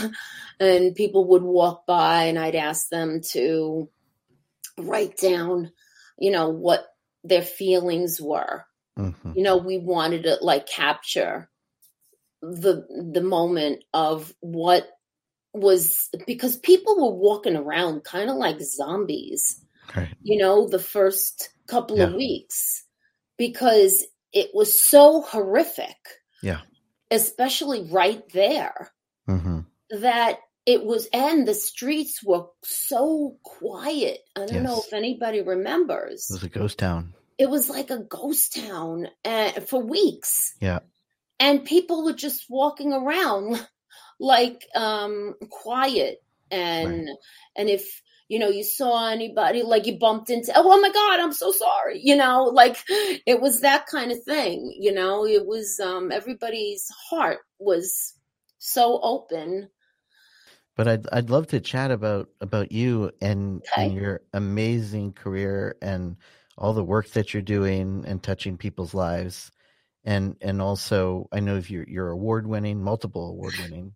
and people would walk by and I'd ask them to write down, what their feelings were. We wanted to capture the moment of what was, because people were walking around kind of like zombies, right. The first couple of weeks. Because it was so horrific, especially right there, that it was, and the streets were so quiet. I don't know if anybody remembers. It was a ghost town. It was like a ghost town for weeks. Yeah. And people were just walking around quiet. And, and if, you saw anybody, you bumped into, oh my God, I'm so sorry. It was that kind of thing. It was, everybody's heart was so open. But I'd love to chat about you and your amazing career and all the work that you're doing and touching people's lives. And also, I know if you're multiple award winning,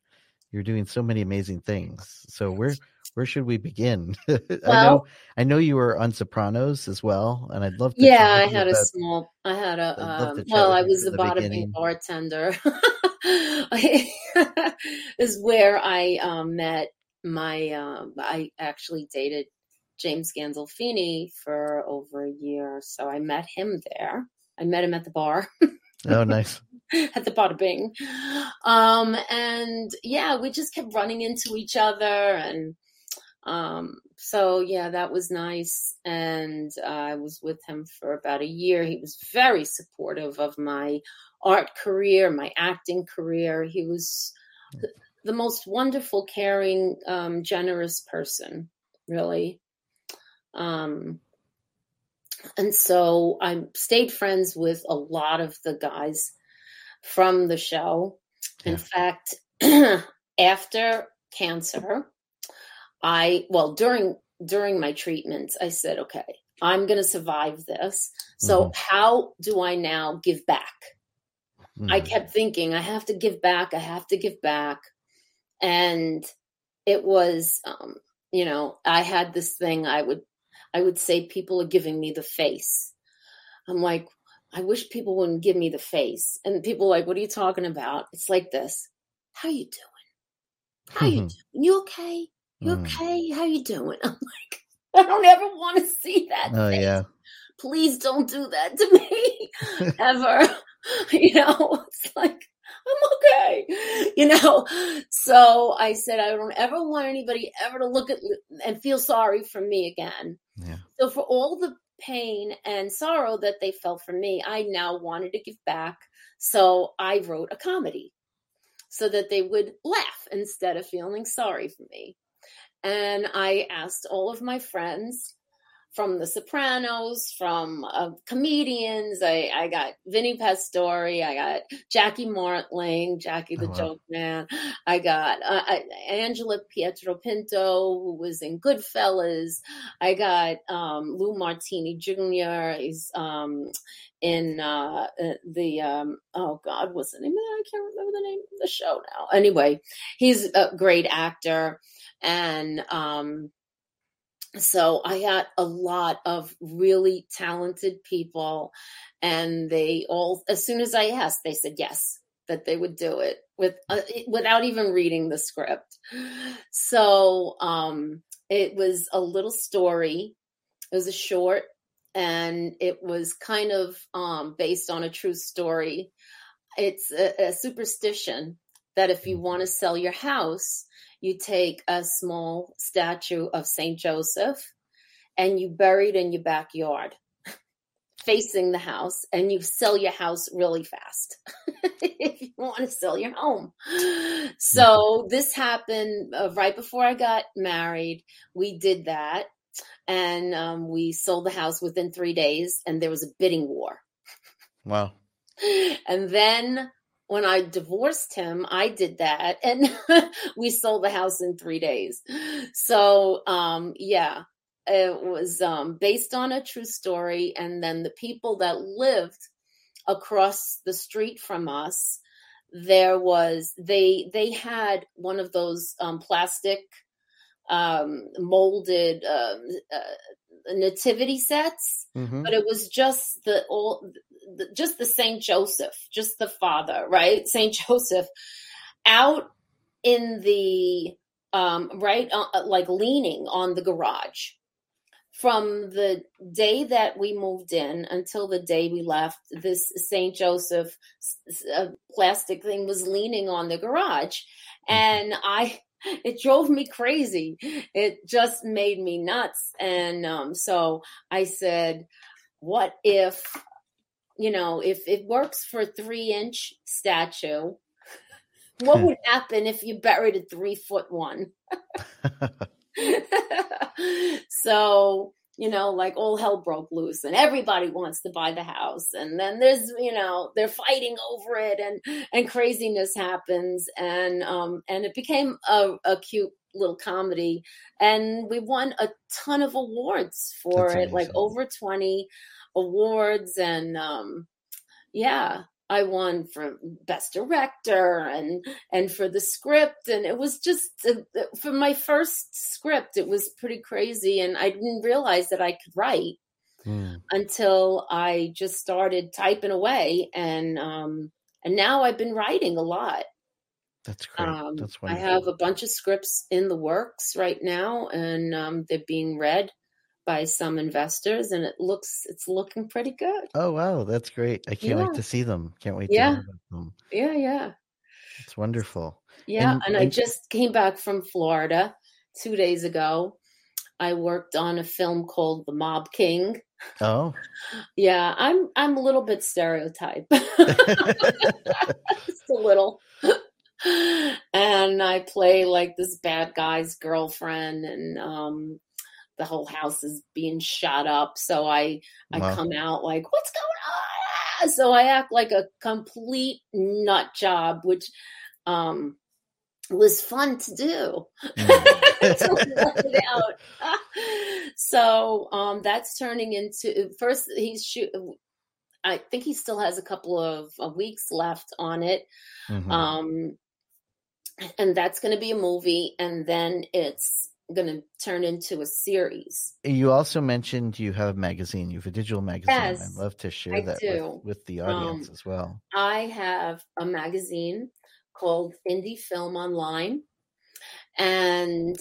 you're doing so many amazing things. So where should we begin? Well, I know you were on Sopranos as well, and I'd love to. Yeah, I was the Bada Bing bartender. Is where I met I actually dated James Gandolfini for over a year. So I met him there. I met him at the bar. Oh, nice. At the Bada Bing. And yeah, we just kept running into each other. And so, yeah, that was nice. And I was with him for about a year. He was very supportive of my art career, my acting career. He was the most wonderful, caring, generous person, really. And so I stayed friends with a lot of the guys from the show. In fact, after cancer, during my treatments, I said, okay, I'm going to survive this. So how do I now give back? I kept thinking, I have to give back. And it was, I had this thing, I would say people are giving me the face. I'm like, I wish people wouldn't give me the face. And people are like, what are you talking about? It's like this. How you doing? How you doing? You okay? You okay? How you doing? I'm like, I don't ever want to see that face. Yeah. Please don't do that to me ever. It's like, I'm okay. So I said, I don't ever want anybody ever to look at and feel sorry for me again. Yeah. So for all the pain and sorrow that they felt for me, I now wanted to give back. So I wrote a comedy so that they would laugh instead of feeling sorry for me. And I asked all of my friends, from The Sopranos, from comedians. I got Vinny Pastore. I got Jackie Martling, Jackie the Joke Man. I got Angela Pietropinto, who was in Goodfellas. I got Lou Martini Jr. He's in what's the name of that? I can't remember the name of the show now. Anyway, he's a great actor. And so I had a lot of really talented people, and they all, as soon as I asked, they said yes, that they would do it without even reading the script. So it was a little story. It was a short, and it was kind of based on a true story. It's a superstition that if you want to sell your house, you take a small statue of St. Joseph and you bury it in your backyard facing the house, and you sell your house really fast if you want to sell your home. So this happened right before I got married. We did that, and we sold the house within 3 days, and there was a bidding war. Wow. And then when I divorced him, I did that, and we sold the house in 3 days. So, it was based on a true story. And then the people that lived across the street from us, they had one of those plastic molded nativity sets, but it was just the Saint Joseph, just the father, right? Saint Joseph out in the, leaning on the garage. From the day that we moved in until the day we left, this Saint Joseph plastic thing was leaning on the garage. And it drove me crazy. It just made me nuts. And so I said, what if, if it works for 3-inch statue, what would happen if you buried a 3-foot one? So, all hell broke loose, and everybody wants to buy the house. And then there's, they're fighting over it, and craziness happens. And it became a cute little comedy, and we won a ton of awards for it, like over 20 awards. And, I won for best director and for the script. And it was just for my first script, it was pretty crazy. And I didn't realize that I could write until I just started typing away. And now I've been writing a lot. That's great. That's wonderful. I have a bunch of scripts in the works right now, and they're being read by some investors, and it's looking pretty good. Oh, wow. That's great. I can't wait to see them. Can't wait to hear about them. Yeah. Yeah. It's wonderful. Yeah. And I just came back from Florida 2 days ago. I worked on a film called The Mob King. Oh. Yeah. I'm a little bit stereotyped. Just a little. And I play like this bad guy's girlfriend, and, the whole house is being shot up. So I come out like, what's going on? So I act like a complete nut job, which was fun to do. To let it out. So that's turning into, first he's shooting, I think he still has a couple of weeks left on it. Mm-hmm. And that's going to be a movie. And then it's going to turn into a series. You also mentioned you have a magazine. You have a digital magazine. Yes, I'd love to share that with the audience as well. I have a magazine called Indie Film Online. And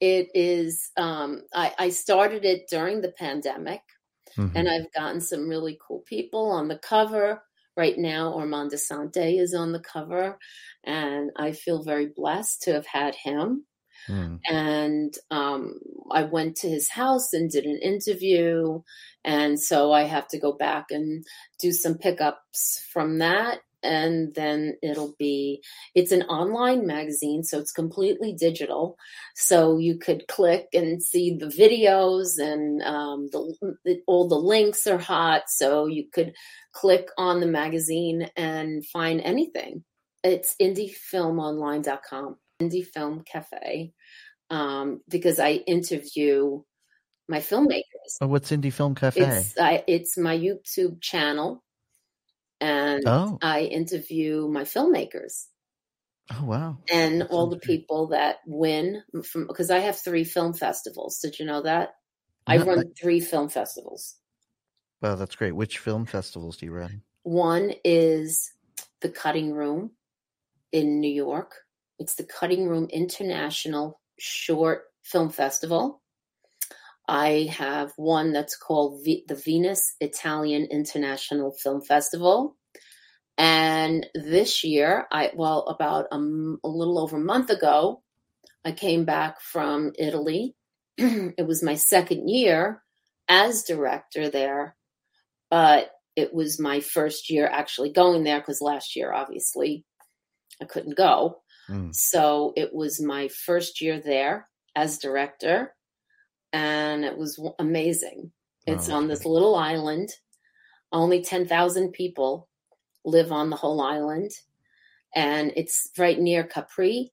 it is, I started it during the pandemic. Mm-hmm. And I've gotten some really cool people on the cover. Right now, Armand Asante is on the cover, and I feel very blessed to have had him. Mm. And I went to his house and did an interview. And so I have to go back and do some pickups from that. And then it's an online magazine, so it's completely digital. So you could click and see the videos, and all the links are hot. So you could click on the magazine and find anything. It's indiefilmonline.com, Indie Film Cafe, because I interview my filmmakers. Oh, what's Indie Film Cafe? It's my YouTube channel. And I interview my filmmakers. Oh, wow. And that's all the people that win from, because I have 3 film festivals. Did you know that? I run 3 film festivals. Wow, that's great. Which film festivals do you run? One is The Cutting Room in New York. It's the Cutting Room International Short Film Festival. I have one that's called the Venice Italian International Film Festival. And this year, about a little over a month ago, I came back from Italy. It was my second year as director there, but it was my first year actually going there, because last year, obviously, I couldn't go. Mm. So it was my first year there as director. And it was amazing. It's on this little island. Only 10,000 people live on the whole island. And it's right near Capri.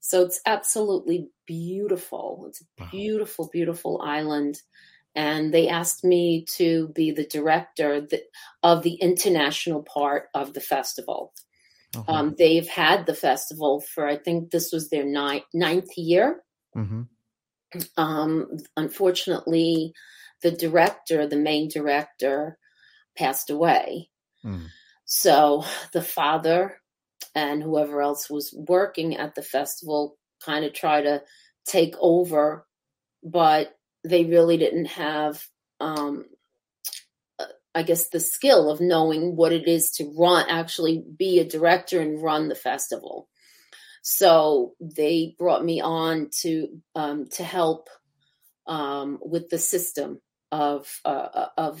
So it's absolutely beautiful. It's a beautiful, beautiful island. And they asked me to be the director of the international part of the festival. Uh-huh. They've had the festival for, I think this was their ninth year. Mm-hmm. Unfortunately, the main director, passed away. Mm. So the father and whoever else was working at the festival kind of try to take over, but they really didn't have, I guess, the skill of knowing what it is to actually be a director and run the festival. So they brought me on to help with the system of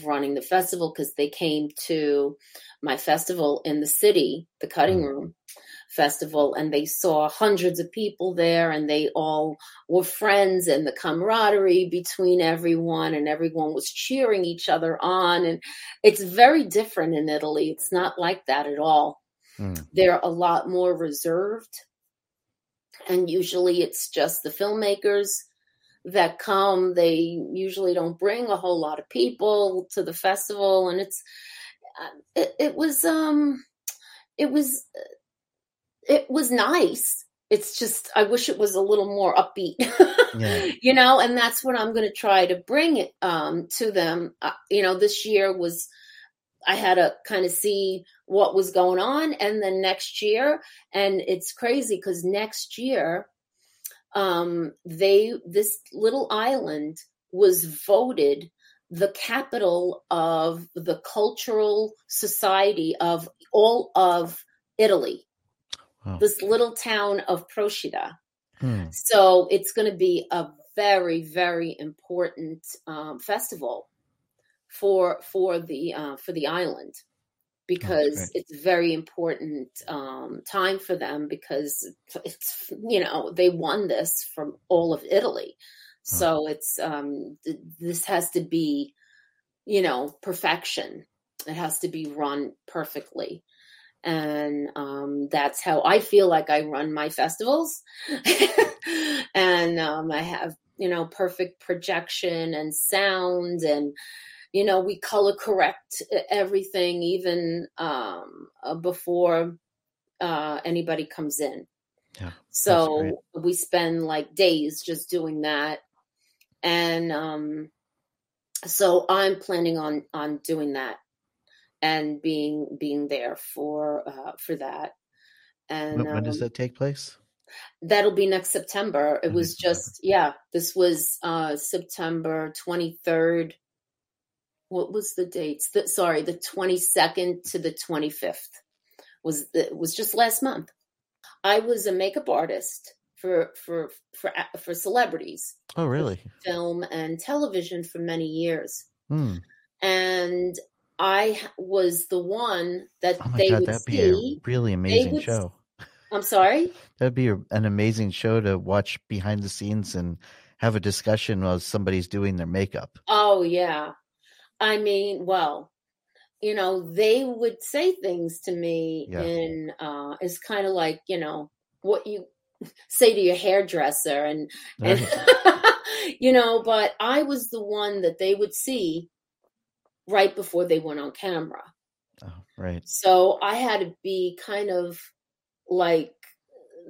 running the festival, because they came to my festival in the city, the Cutting Room Festival, and they saw hundreds of people there, and they all were friends, and the camaraderie between everyone, and everyone was cheering each other on. And it's very different in Italy. It's not like that at all. Mm. They're a lot more reserved. And usually it's just the filmmakers that come. They usually don't bring a whole lot of people to the festival. And it was nice. It's just, I wish it was a little more upbeat, and that's what I'm going to try to bring it to them. This year was I had to kind of see what was going on. And then next year, and it's crazy because next year, this little island was voted the capital of the cultural society of all of Italy. Wow. This little town of Procida. Hmm. So it's going to be a very, very important festival for the island, because it's a very important time for them, because it's, they won this from all of Italy. So it's this has to be, perfection. It has to be run perfectly. And that's how I feel like I run my festivals. And I have, perfect projection and sound, and, we color correct everything, even before anybody comes in. Yeah, so we spend like days just doing that. And so I'm planning on doing that and being there for that. And when does that take place? That'll be next September. It was just, this was September 23rd. What was the dates? The 22nd to the 25th was just last month. I was a makeup artist for celebrities. Oh, really? Film and television for many years. Mm. And I was the one that that'd be a really amazing show. I'm sorry? That'd be an amazing show to watch behind the scenes and have a discussion while somebody's doing their makeup. Oh, yeah. I mean, well, they would say things to me and it's kind of like, what you say to your hairdresser and but I was the one that they would see right before they went on camera. Oh, right. So I had to be kind of like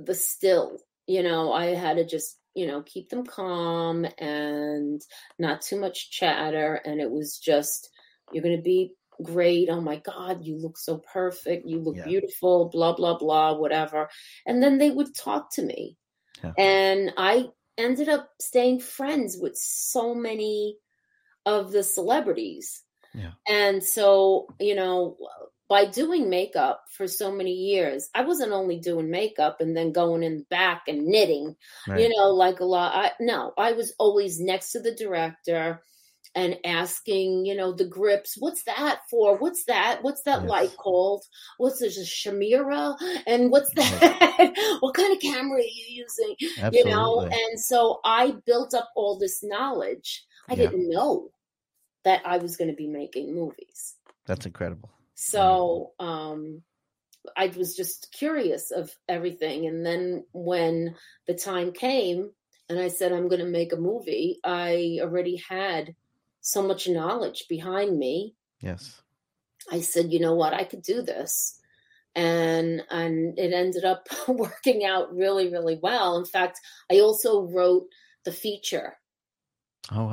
the still, I had to just, keep them calm and not too much chatter. And it was just, you're going to be great. Oh my God, you look so perfect. You look beautiful, blah, blah, blah, whatever. And then they would talk to me. Yeah. And I ended up staying friends with so many of the celebrities. Yeah. And so, by doing makeup for so many years, I wasn't only doing makeup and then going in the back and knitting, like a lot. I was always next to the director and asking, the grips, what's that for? What's that? What's that light called? What's this, a shamira? And what's that? What kind of camera are you using? Absolutely. And so I built up all this knowledge. I didn't know that I was going to be making movies. That's incredible. So I was just curious of everything. And then when the time came and I said, I'm going to make a movie, I already had so much knowledge behind me. Yes. I said, you know what, I could do this. And it ended up working out really, really well. In fact, I also wrote the feature to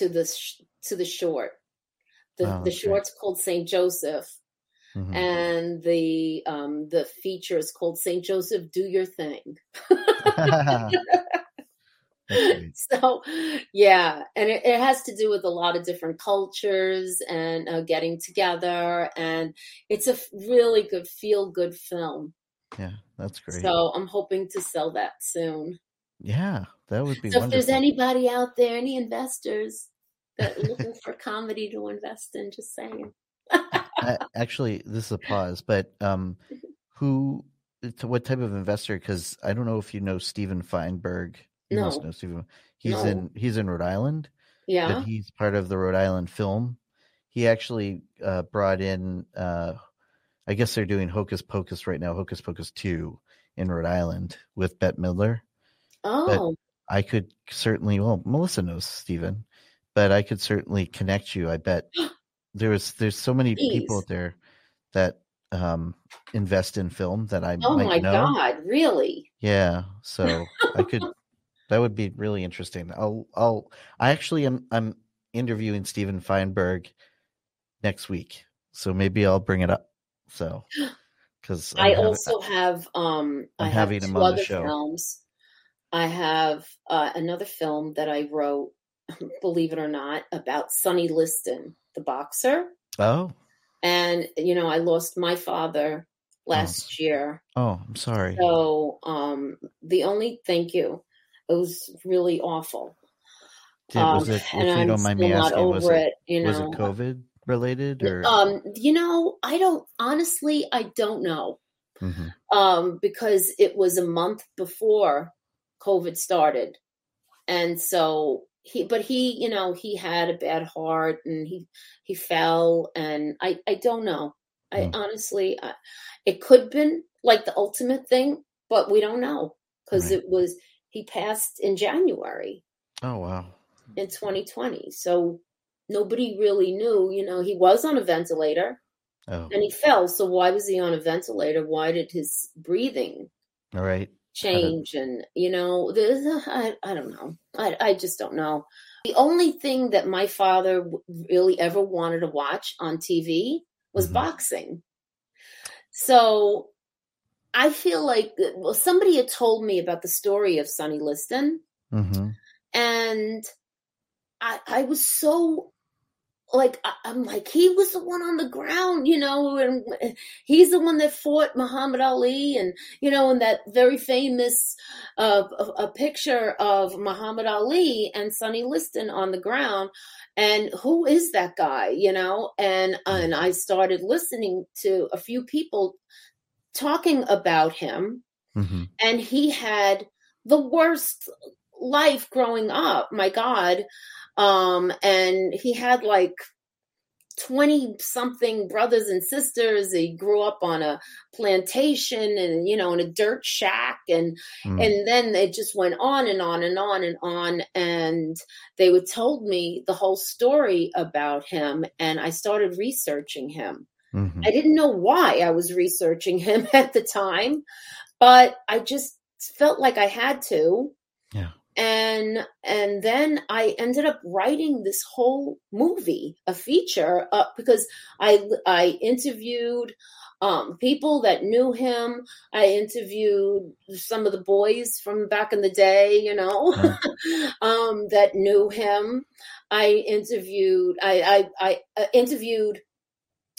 the short. The short's called St. Joseph, and the feature is called St. Joseph, Do Your Thing. So, and it has to do with a lot of different cultures and getting together, and it's a really good feel-good film. Yeah, that's great. So I'm hoping to sell that soon. Yeah, that would be wonderful. So if there's anybody out there, any investors, that looking for comedy to invest in, just saying. Actually, this is a pause, but what type of investor? Because I don't know if you know Steven Feinberg. You must know Steven. He's in Rhode Island. Yeah. But he's part of the Rhode Island film. He actually brought in, I guess they're doing Hocus Pocus right now, Hocus Pocus 2 in Rhode Island with Bette Midler. Oh. But I could certainly, Melissa knows Steven. But I could certainly connect you. I bet there's so many people out there that invest in film that I might know. Oh my God, really? Yeah. So that would be really interesting. I actually am interviewing Steven Feinberg next week. so maybe I'll bring it up. So, because I also have I have two other films. I have another film that I wrote, believe it or not, about Sonny Liston, the boxer. Oh. And, you know, I lost my father last year. Oh, I'm sorry. So the only it was really awful. Was it, and if you don't mind me asking, was it COVID related or? You know, I don't, honestly, I don't know. Mm-hmm. Because it was a month before COVID started. And so he, you know, he had a bad heart and he fell, and I don't know. I honestly, it could have been like the ultimate thing, but we don't know, because it was, he passed in January. Oh, wow. In 2020. So nobody really knew, you know, he was on a ventilator and he fell. So why was he on a ventilator? Why did his breathing change? And, you know, I don't know. I just don't know. The only thing that my father really ever wanted to watch on TV was boxing. So I feel like, well, somebody had told me about the story of Sonny Liston. Mm-hmm. And I was so like, I'm like, he was the one on the ground, you know, and he's the one that fought Muhammad Ali. And, you know, in that very famous a picture of Muhammad Ali and Sonny Liston on the ground. And who is that guy, you know? And I started listening to a few people talking about him. Mm-hmm. And he had the worst life growing up, my God. And he had like 20 something brothers and sisters. He grew up on a plantation and, you know, in a dirt shack. And then it just went on and on and on and on. And they would told me the whole story about him. And I started researching him. Mm-hmm. I didn't know why I was researching him at the time, but I just felt like I had to. Yeah. And then I ended up writing this whole movie, a feature, because I interviewed people that knew him. I interviewed some of the boys from back in the day, you know, that knew him. I interviewed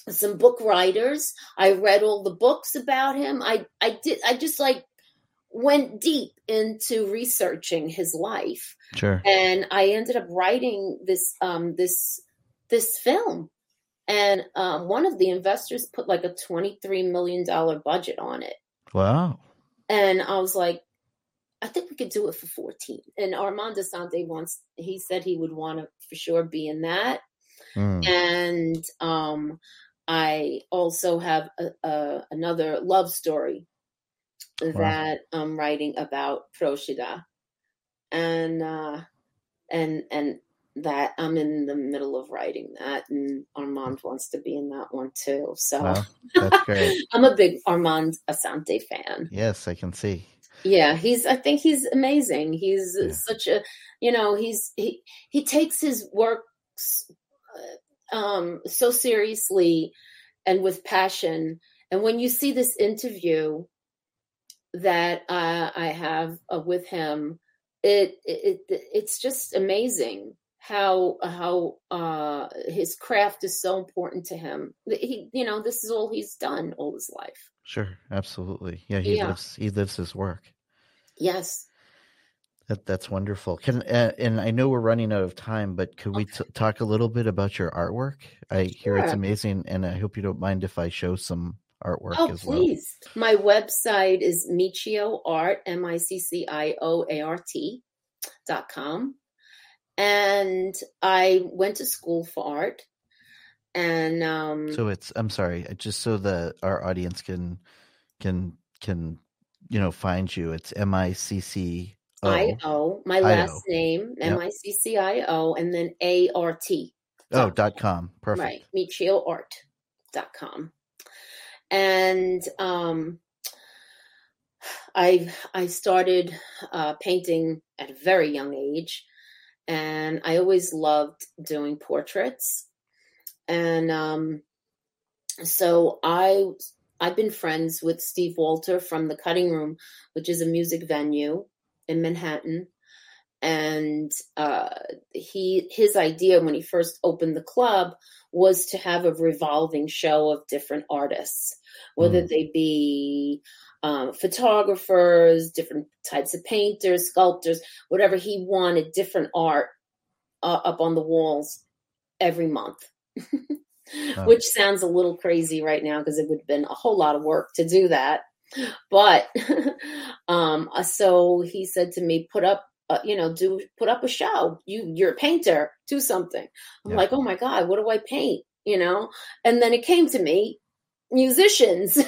some book writers. I read all the books about him. I just went deep into researching his life. Sure. And I ended up writing this, this film. And, one of the investors put like a $23 million budget on it. Wow. And I was like, I think we could do it for 14. And Armand Asante he said he would want to for sure be in that. Mm. And, I also have another love story that I'm writing about Procida, and that I'm in the middle of writing that, and Armand wants to be in that one too. So that's great. I'm a big Armand Asante fan. Yes, I can see. Yeah, I think he's amazing. He's such a, you know, he takes his works so seriously and with passion. And when you see this interview that I have with him, it's just amazing how his craft is so important to him. He, you know, this is all he's done all his life. Sure, absolutely. Yeah, he lives his work. Yes, that's wonderful. And I know we're running out of time, but could we talk a little bit about your artwork? I hear it's amazing, and I hope you don't mind if I show some artwork as well. Oh, please. My website is micioart.com. And I went to school for art. And so I'm sorry, just so that our audience can you know, find you. It's miccio. My last name, miccio, and then art. Oh, .com. Perfect. Right. micioart.com. And I started painting at a very young age, and I always loved doing portraits. And So I've been friends with Steve Walter from The Cutting Room, which is a music venue in Manhattan. And his idea when he first opened the club was to have a revolving show of different artists, whether they be photographers, different types of painters, sculptors, whatever. He wanted different art up on the walls every month. Wow. Which sounds a little crazy right now because it would have been a whole lot of work to do that. But so he said to me, put up a show. You're a painter, do something. I'm like, oh my God, what do I paint? You know? And then it came to me, musicians,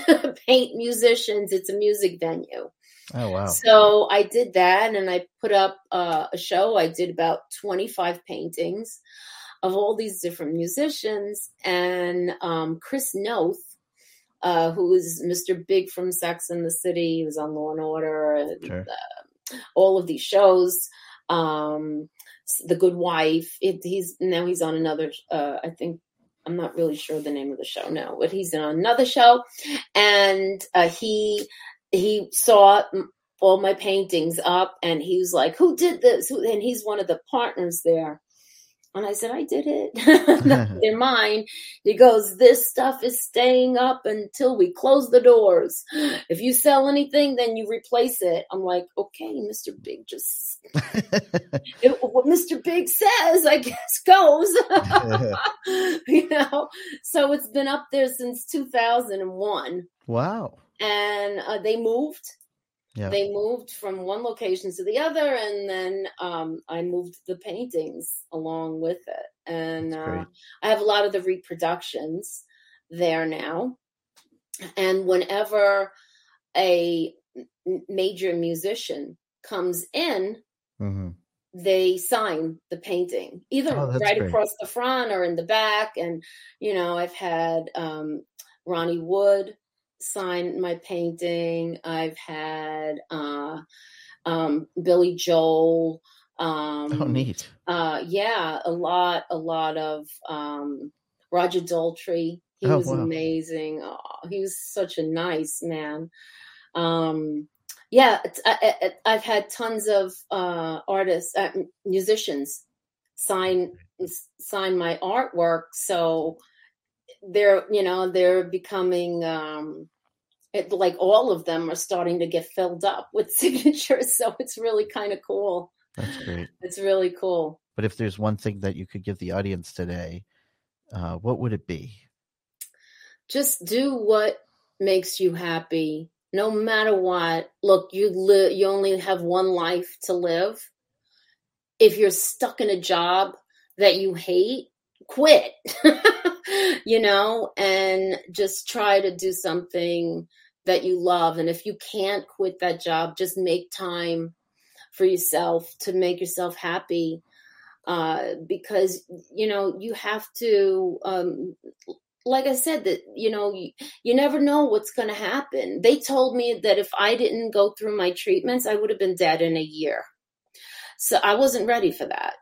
paint musicians. It's a music venue. Oh, wow. So I did that and I put up a show. I did about 25 paintings of all these different musicians. And Chris Noth, who is Mr. Big from Sex and the City, he was on Law and Order and all of these shows, The Good Wife. He's on another, I think, I'm not really sure the name of the show now, but he's on another show. And he saw all my paintings up and he was like, who did this? And he's one of the partners there. And I said, I did it. They're mine. He goes, this stuff is staying up until we close the doors. If you sell anything, then you replace it. I'm like, okay, Mr. Big, just what Mr. Big says, I guess, goes. You know? So it's been up there since 2001. Wow. And they moved. Yeah. They moved from one location to the other, and then I moved the paintings along with it. And I have a lot of the reproductions there now. And whenever a major musician comes in, they sign the painting, either right across the front or in the back. And, you know, I've had Ronnie Wood signed my painting. I've had Billy Joel. Oh, neat. A lot of Roger Daltrey. He was amazing. Oh, he was such a nice man. I've had tons of artists, musicians sign my artwork. So they're becoming like all of them are starting to get filled up with signatures. So it's really kind of cool. That's great. It's really cool. But if there's one thing that you could give the audience today, what would it be? Just do what makes you happy, no matter what. Look, you only have one life to live. If you're stuck in a job that you hate, quit. And just try to do something that you love. And if you can't quit that job, just make time for yourself to make yourself happy. Because, you have to, like I said, that, you never know what's going to happen. They told me that if I didn't go through my treatments, I would have been dead in a year. So I wasn't ready for that.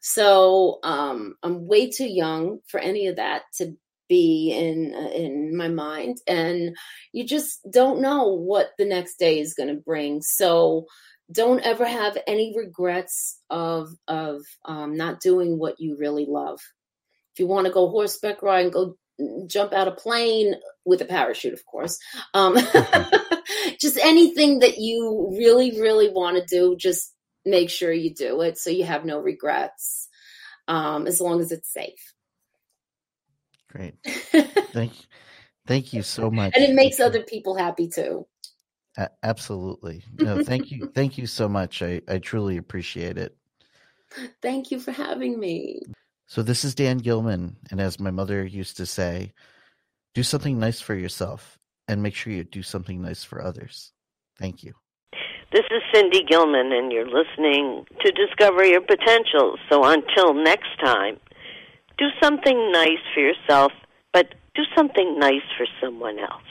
So I'm way too young for any of that to be in my mind. And you just don't know what the next day is going to bring. So don't ever have any regrets of not doing what you really love. If you want to go horseback ride and go jump out a plane with a parachute, of course, just anything that you really, really want to do, just make sure you do it so you have no regrets, as long as it's safe. Great. Thank you so much. And it makes other people happy too. Absolutely. No, thank you. Thank you so much. I truly appreciate it. Thank you for having me. So this is Dan Gilman. And as my mother used to say, do something nice for yourself and make sure you do something nice for others. Thank you. This is Cindy Gilman, and you're listening to Discover Your Potential. So until next time, do something nice for yourself, but do something nice for someone else.